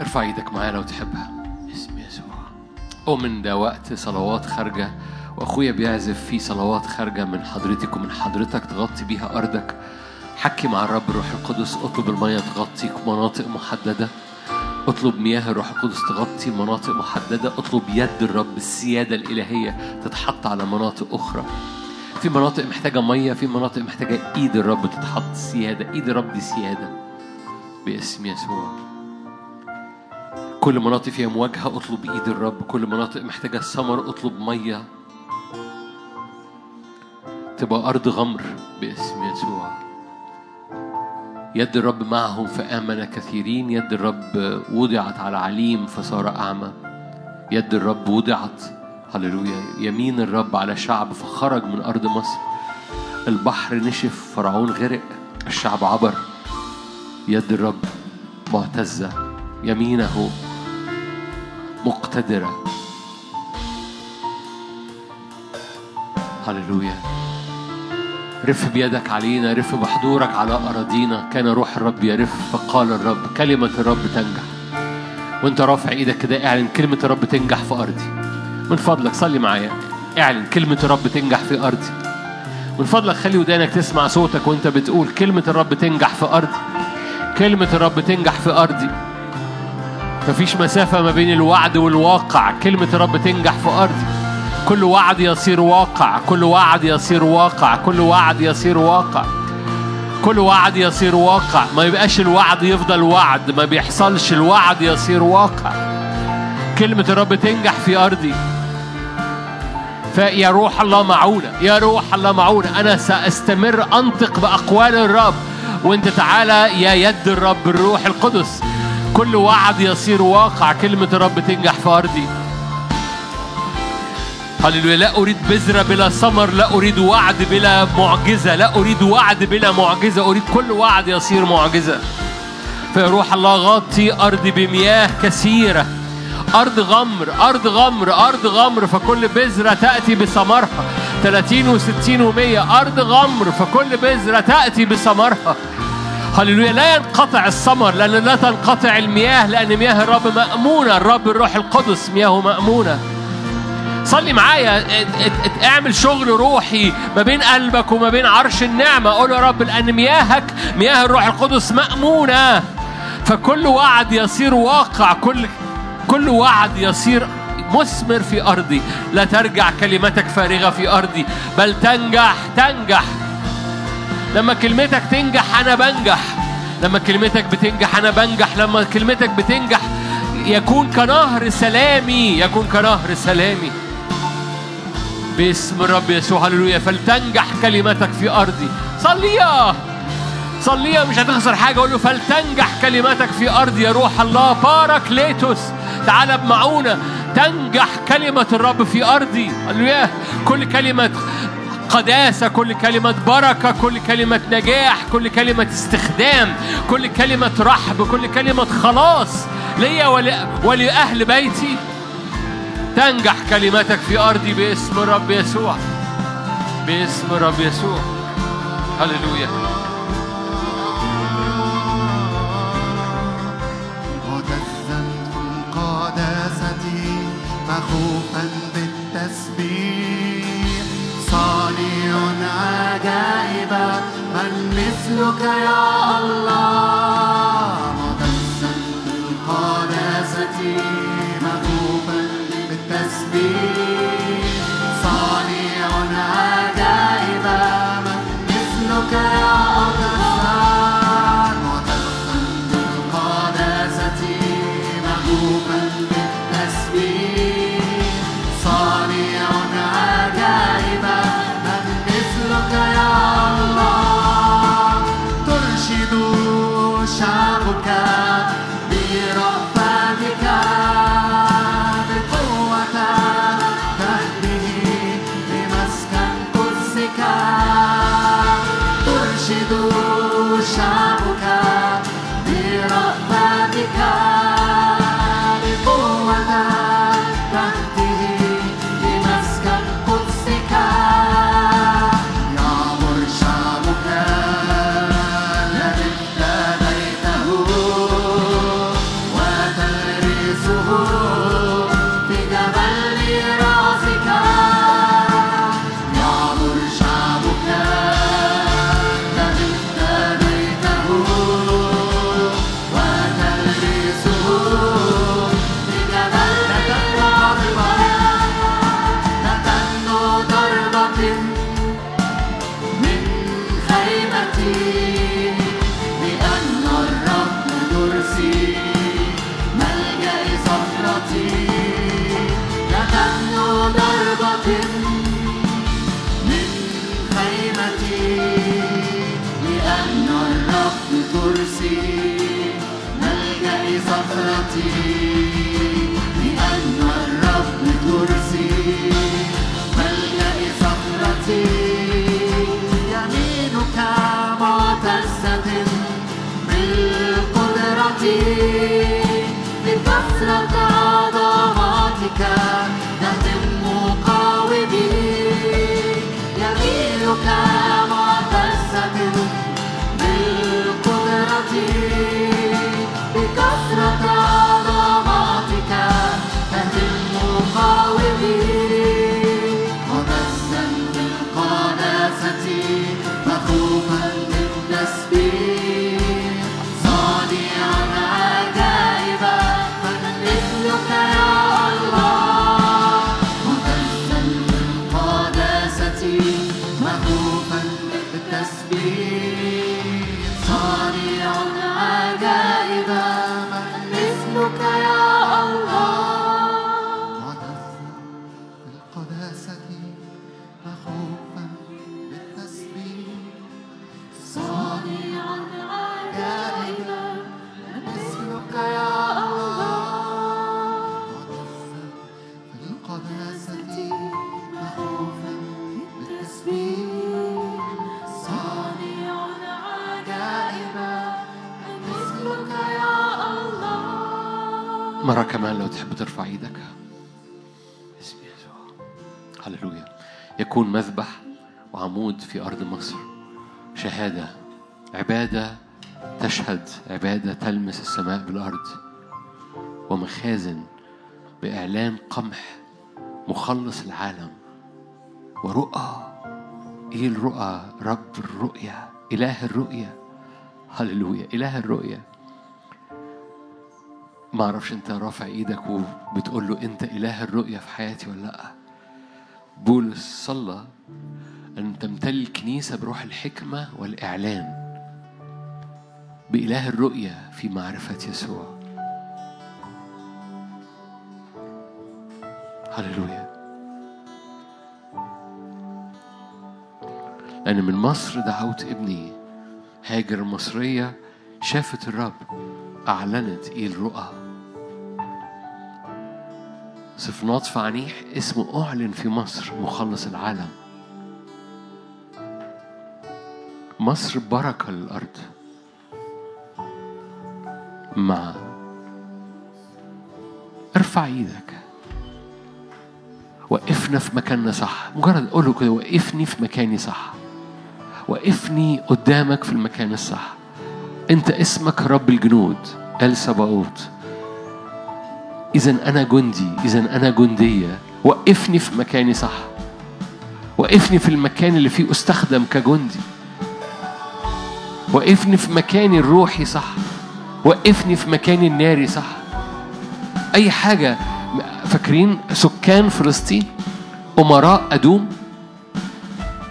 ارفع ايدك معايا لو تحبها. اسم يسوع. أؤمن ده وقت صلوات خارجة، وأخويا بيعزف في صلوات خارجة من حضرتك ومن حضرتك تغطي بيها أرضك. حكي مع الرب، روح القدس اطلب المية تغطي مناطق محددة، اطلب مياه الروح القدس تغطي مناطق محددة، اطلب يد الرب السيادة الإلهية تتحط على مناطق أخرى. في مناطق محتاجة مية، في مناطق محتاجة إيد الرب تتحط سيادة. إيد الرب دي سيادة باسم يسوع. كل مناطق فيها مواجهة اطلب إيد الرب، كل مناطق محتاجة ثمر اطلب مية تبقى أرض غمر باسم يسوع. يد الرب معهم فآمن كثيرين، يد الرب وضعت على عليم فصار أعمى، يد الرب وضعت هللويا يمين الرب على شعب فخرج من أرض مصر. البحر نشف، فرعون غرق، الشعب عبر. يد الرب معتزة، يمينه مقتدرة. هللويا. رف بيدك علينا، رف بحضورك على أراضينا. كان روح الرب يرف فقال الرب كلمة الرب تنجح. وانت رافع ايدك كده اعلن كلمة الرب تنجح في أرضي. من فضلك صلي معايا، اعلن كلمة الرب تنجح في أرضي. من فضلك خلي ودانك تسمع صوتك وانت بتقول كلمة الرب تنجح في أرضي، كلمة الرب تنجح في أرضي. مفيش مسافة ما بين الوعد والواقع. كلمة الرب تنجح في أرضي. كل وعد يصير واقع، كل وعد يصير واقع، كل وعد يصير واقع، كل وعد يصير واقع. ما يبقاش الوعد يفضل وعد، ما بيحصلش. الوعد يصير واقع. كلمة الرب تنجح في أرضي. فيا روح الله معونة، يا روح الله معونة. أنا سأستمر أنطق بأقوال الرب وانت تعالى يا يد الرب الروح القدس. كل وعد يصير واقع. كلمة الرب تنجح في أرضي. هللويا. لا أريد بذرة بلا ثمر، لا أريد وعد بلا معجزة، لا أريد وعد بلا معجزة، أريد كل وعد يصير معجزة. فيا روح الله غطي أرضي بمياه كثيرة. أرض غمر، أرض غمر، أرض غمر، فكل بذرة تأتي بثمرها. 30 و60 و100. أرض غمر، فكل بذرة تأتي بثمرها. هللويا. لا ينقطع الثمر، لأن لا تنقطع المياه، لأن مياه الرب مأمونة. الرب الروح القدس مياهه مأمونة. صلي معايا، اعمل شغل روحي ما بين قلبك وما بين عرش النعمة. قول يا رب لأن مياهك، مياه الروح القدس مأمونة، فكل وعد يصير واقع، كل وعد يصير مثمر في أرضي. لا ترجع كلمتك فارغة في أرضي، بل تنجح. تنجح لما كلمتك تنجح، أنا بنجح. لما كلمتك بتنجح، أنا بنجح. لما كلمتك بتنجح، يكون كنهر سلامي، يكون كنهر سلامي باسم الرب يسوع. هللويا. فلتنجح كلمتك في أرضي. صليها صليها، مش هتخسر حاجة. قوله فلتنجح كلمتك في أرضي. يا روح الله باركليتوس تعال بمعونة. تنجح كلمة الرب في أرضي. هللويا. كل كلمة قداسة، كل كلمة بركة، كل كلمة نجاح، كل كلمة استخدام، كل كلمة رحب، كل كلمة خلاص ليا ولأهل بيتي. تنجح كلماتك في أرضي باسم الرب يسوع، باسم الرب يسوع. هللويا. مقدسا كن قداستي، مخوفا بالتسبيح، صانع عجائب من مثلك يا الله. مقدسا كن قداستي، صانع عجائب من مثلك يا الله. معتزا بالقداسة، مهوبا بالتسبيح، صانع عجائب من مثلك يا الله. ترشد لأن الرب كرسي ملجأ صخرتي، يمينك معتزة بالقدرة، بكثرة عظمتك نهزم مقاومي، يمينك معتزة بالقدرة بكثرة عظمتك تهزم مقاومين، قدسا من قداستي مخوفا من نسبي، صانعا عجائبا من مثلك يا الله، قدسا من قداستي مخوفا من نسبي، صانعا عجائبا يا الله، قدسا من قداستي مخوفا بالتسبيح، صانعا عجائبا مثلك يا الله، قدسا من قداستي مخوفا بالتسبيح، صانعا عجائبا مثلك يا الله. مرة كمان لو تحب ترفع ايدك. اسم يسوع. هللويا. يكون مذبح وعمود في أرض مصر، شهادة، عبادة تشهد، عبادة تلمس السماء بالأرض، ومخازن بإعلان قمح مخلص العالم، ورؤى. إيه الرؤى؟ رب الرؤية، إله الرؤية. هللويا، إله الرؤية. ما اعرفش انت رافع ايدك وبتقول له انت اله الرؤيه في حياتي ولا لا. بولس صلى ان تمتلي الكنيسه بروح الحكمه والاعلان باله الرؤيه في معرفه يسوع. هللويا. لان من مصر دعوت ابني، هاجر مصريه شافت الرب، أعلنت إيه الرؤى. صفناط فعنيح اسمه أعلن في مصر، مخلص العالم. مصر بركة للأرض مع. ارفع إيدك، وقفنا في مكاننا صح. مجرد أقوله كده، وقفني في مكاني صح، وقفني قدامك في المكان الصح. أنت اسمك رب الجنود، السباوت. إذن أنا جندي، إذن أنا جندية. وقفني في مكاني صح، وقفني في المكان اللي فيه أستخدم كجندي، وقفني في مكاني الروحي صح، وقفني في مكاني الناري صح. أي حاجة فاكرين سكان فلسطين، أمراء أدوم،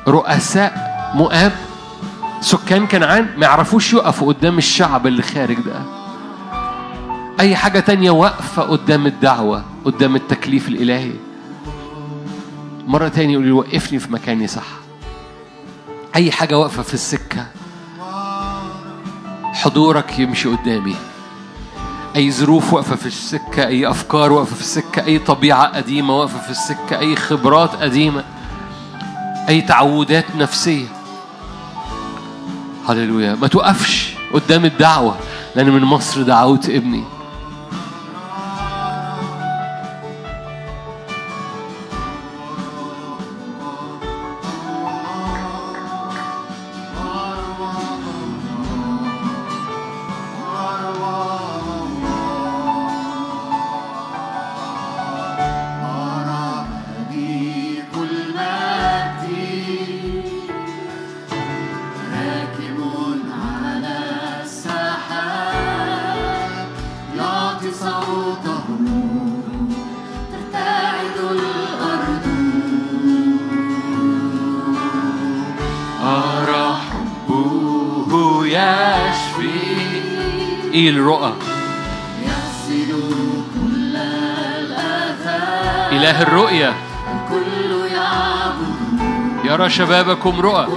رؤساء مؤاب، سكان كنعان، ما يعرفوش يقفوا قدام الشعب اللي خارج ده. أي حاجة تانية واقفة قدام الدعوة، قدام التكليف الإلهي. مرة تانية يقول لي وقفني في مكاني صح. أي حاجة واقفة في السكة، حضورك يمشي قدامي. أي ظروف واقفة في السكة، أي أفكار واقفة في السكة، أي طبيعة قديمة واقفة في السكة، أي خبرات قديمة، أي تعودات نفسية. هللويا. ما توقفش قدام الدعوة، لأن من مصر دعوت ابني. إلى الرؤى. إله الرؤية يرى شبابكم رؤى.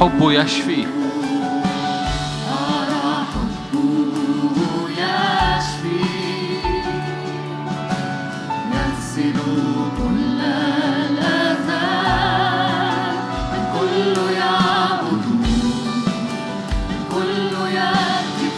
حبه يشفي. أرى حبه يشفي يغسل كل الأذى من كل يعبد من كل يهتف.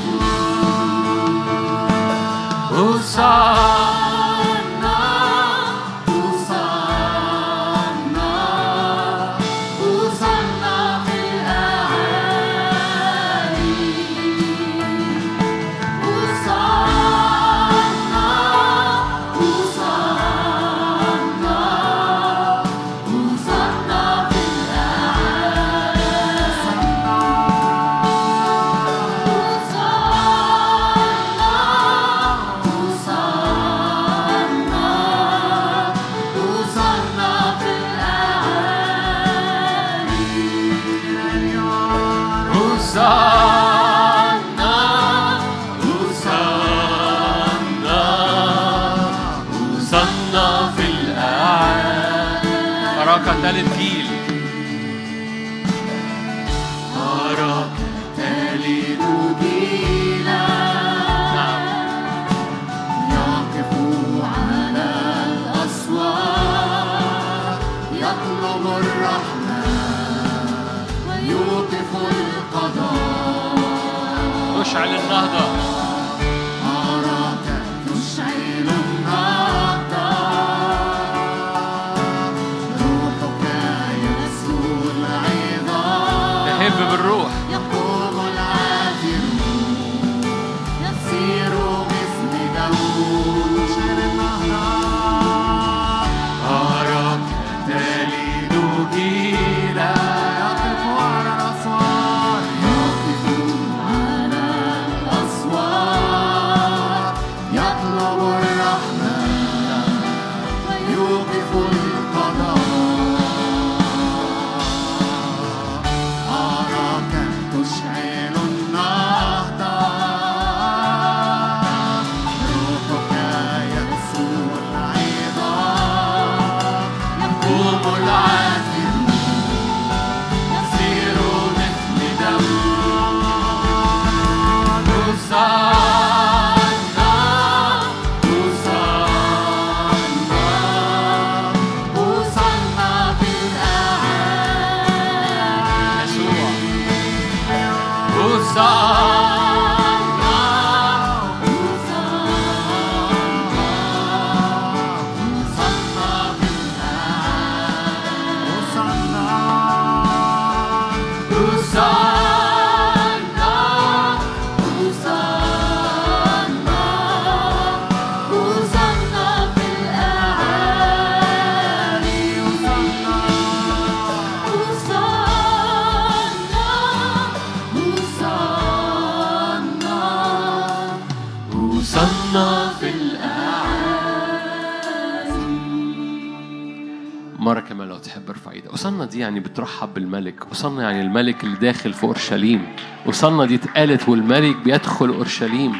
يعني بترحب بالملك. وصلنا يعني الملك اللي داخل في أورشليم. وصلنا دي اتقالت والملك بيدخل أورشليم،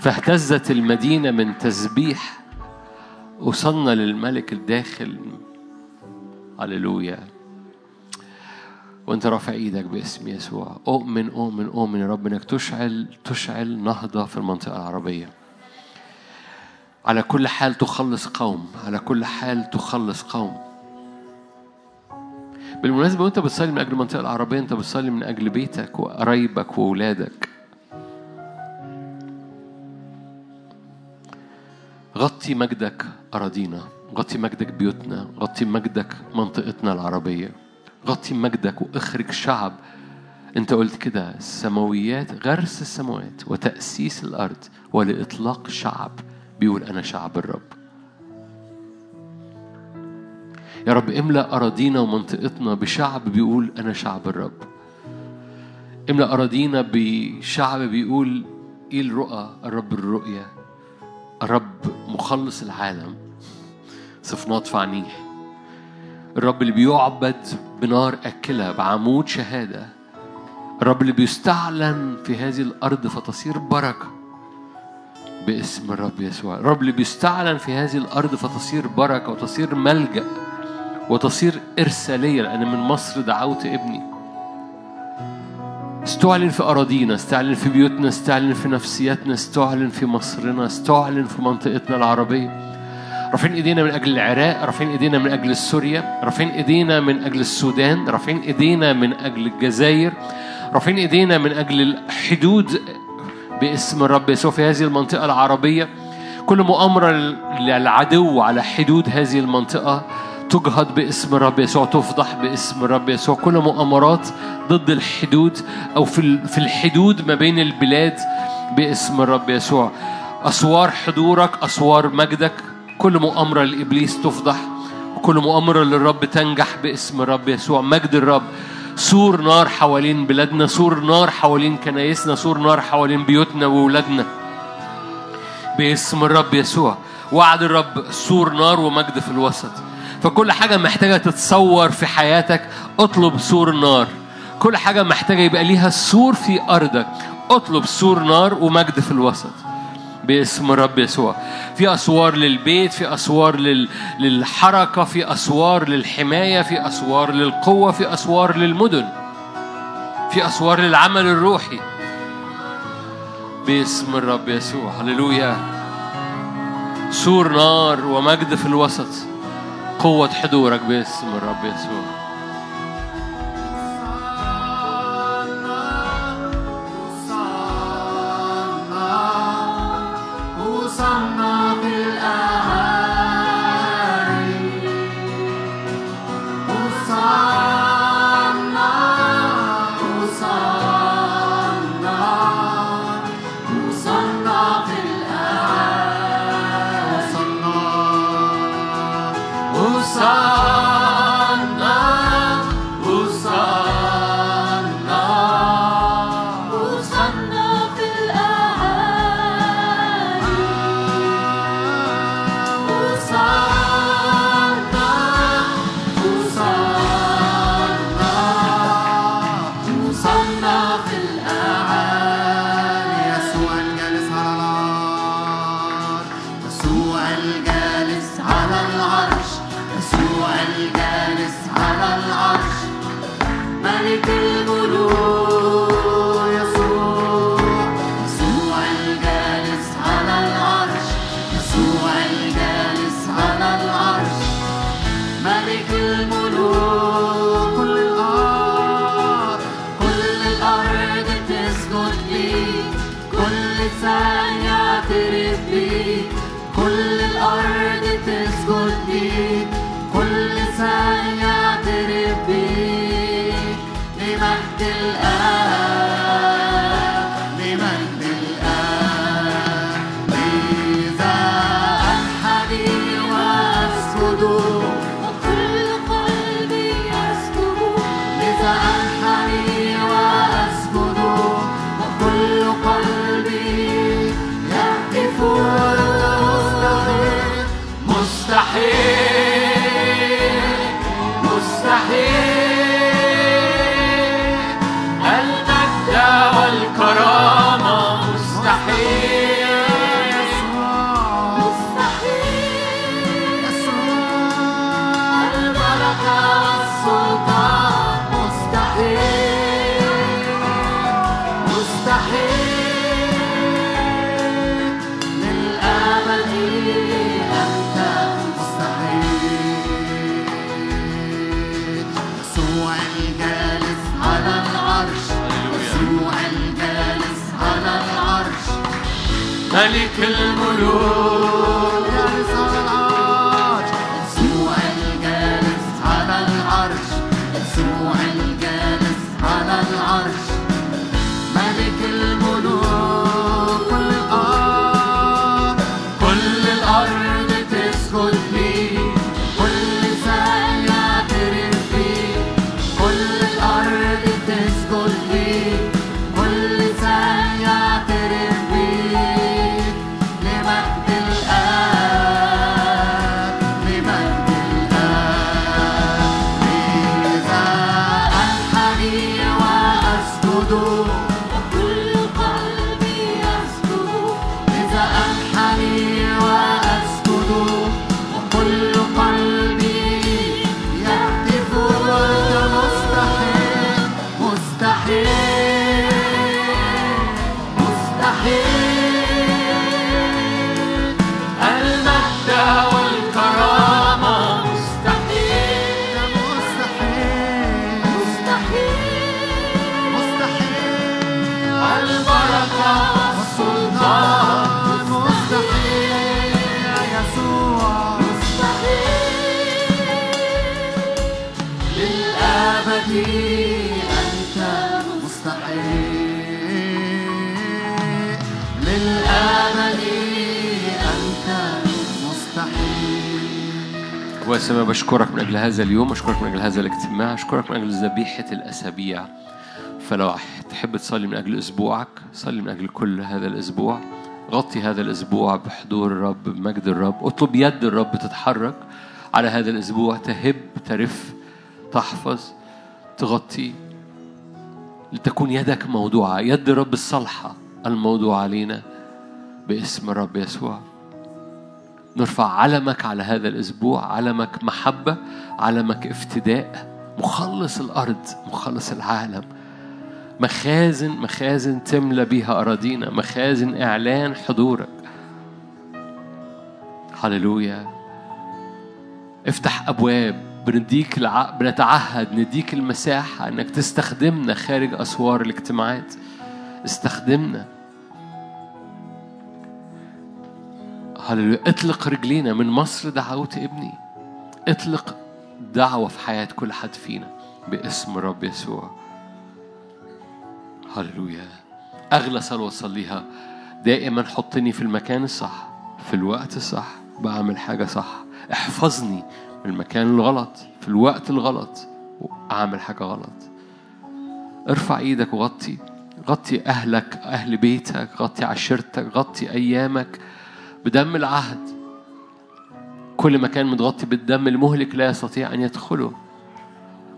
فاهتزت المدينة من تسبيح. وصلنا للملك الداخل. هللويا. وانت رافع ايدك باسم يسوع، أؤمن أؤمن أؤمن يا رب انك تشعل نهضة في المنطقة العربية. على كل حال تخلص قوم، على كل حال تخلص قوم. بالمناسبة وانت بتصلي من أجل المنطقة العربية، انت بتصلي من أجل بيتك وقرايبك وولادك. غطي مجدك أراضينا، غطي مجدك بيوتنا، غطي مجدك منطقتنا العربية، غطي مجدك واخرج شعب. انت قلت كده السماويات، غرس السماوات وتأسيس الأرض ولإطلاق شعب بيقول أنا شعب الرب. يا رب املأ أراضينا ومنطقتنا بشعب بيقول أنا شعب الرب. املأ أراضينا بشعب بيقول إيه الرؤى؟ الرب الرؤية، الرب مخلص العالم، صفنات فعنيح، الرب اللي بيعبد بنار أكلة، بعمود شهادة، الرب اللي بيستعلن في هذه الأرض فتصير بركة باسم الرب يسوع، الرب اللي بيستعلن في هذه الأرض فتصير بركة وتصير ملجأ وتصير إرسالية، لأن من مصر دعوت ابني. استعلن في أراضينا، استعلن في بيوتنا، استعلن في نفسياتنا، استعلن في مصرنا، استعلن في منطقتنا العربية. رافعين ايدينا من اجل العراق، رافعين ايدينا من اجل سوريا، رافعين ايدينا من اجل السودان، رافعين ايدينا من اجل الجزائر، رافعين ايدينا من اجل الحدود باسم الرب يسوع في هذه المنطقة العربية. كل مؤامرة للعدو على حدود هذه المنطقة تجهد باسم الرب يسوع، تفضح باسم الرب يسوع. كل مؤامرات ضد الحدود او في الحدود ما بين البلاد باسم الرب يسوع. اسوار حضورك، اسوار مجدك، كل مؤامرة لإبليس تفضح، وكل مؤامرة للرب تنجح باسم الرب يسوع. مجد الرب، سور نار حوالين بلادنا، سور نار حوالين كنايسنا، سور نار حوالين بيوتنا وولادنا باسم الرب يسوع. وعد الرب سور نار ومجد في الوسط. فكل حاجة محتاجة تتصور في حياتك اطلب سور نار، كل حاجة محتاجة يبقى ليها سور في أرضك اطلب سور نار ومجد في الوسط باسم الرب يسوع. في أسوار للبيت، في أسوار للحركة، في أسوار للحماية، في أسوار للقوة، في أسوار للمدن، في أسوار للعمل الروحي باسم الرب يسوع. هللويا، سور نار ومجد في الوسط، قوة حضورك باسم الرب يسوع. ملك الملوك يسوع العرش، يسوع الجالس على العرش، يسوع الجالس على العرش، ملك الملوك كل الأرض، كل الأرض تسجد لي، كل ثانية حقي أنت مستحيل للأمل، أنت مستحيل. واسمع، بشكرك من أجل هذا اليوم، أشكرك من أجل هذا الاجتماع، أشكرك من أجل ذبيحة الأسابيع. فلو تحب تصلي من أجل أسبوعك، صلي من أجل كل هذا الأسبوع، غطي هذا الأسبوع بحضور الرب، بمجد الرب، اطلب يد الرب تتحرك على هذا الأسبوع، تهب، ترف، تحفظ، تغطي، لتكون يدك موضوعة، يد الرب الصالحة الموضوعة علينا باسم الرب يسوع. نرفع علمك على هذا الأسبوع، علمك محبة، علمك افتداء، مخلص الأرض، مخلص العالم، مخازن تملى بيها أراضينا، مخازن إعلان حضورك. هللويا. افتح أبواب، بنتعهد نديك المساحة أنك تستخدمنا خارج أسوار الاجتماعات. استخدمنا. هللويا. اطلق رجلينا من مصر دعوة ابني. اطلق دعوة في حياة كل حد فينا باسم رب يسوع. هللويا. أغلى صلوة صليها دائما: حطني في المكان الصح، في الوقت الصح، بعمل حاجة صح. احفظني من المكان الغلط، في الوقت الغلط، وأعمل حاجة غلط. ارفع ايدك وغطي، غطي أهلك، أهل بيتك، غطي عشيرتك، غطي أيامك بدم العهد. كل مكان متغطي بالدم المهلك لا يستطيع أن يدخله.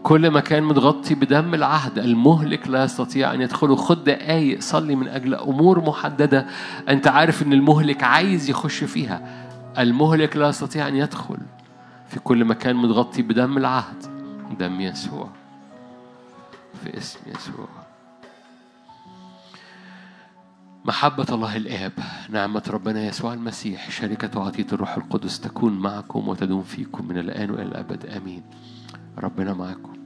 كل مكان متغطي بدم العهد المهلك لا يستطيع أن يدخله. خد دقايق صلي من أجل أمور محددة أنت عارف أن المهلك عايز يخش فيها، المهلك لا يستطيع أن يدخل. في كل مكان متغطي بدم العهد، دم يسوع، في اسم يسوع. محبة الله الآب، نعمة ربنا يسوع المسيح، شركة وعطية الروح القدس تكون معكم وتدوم فيكم من الآن وإلى الأبد. آمين. ربنا معكم.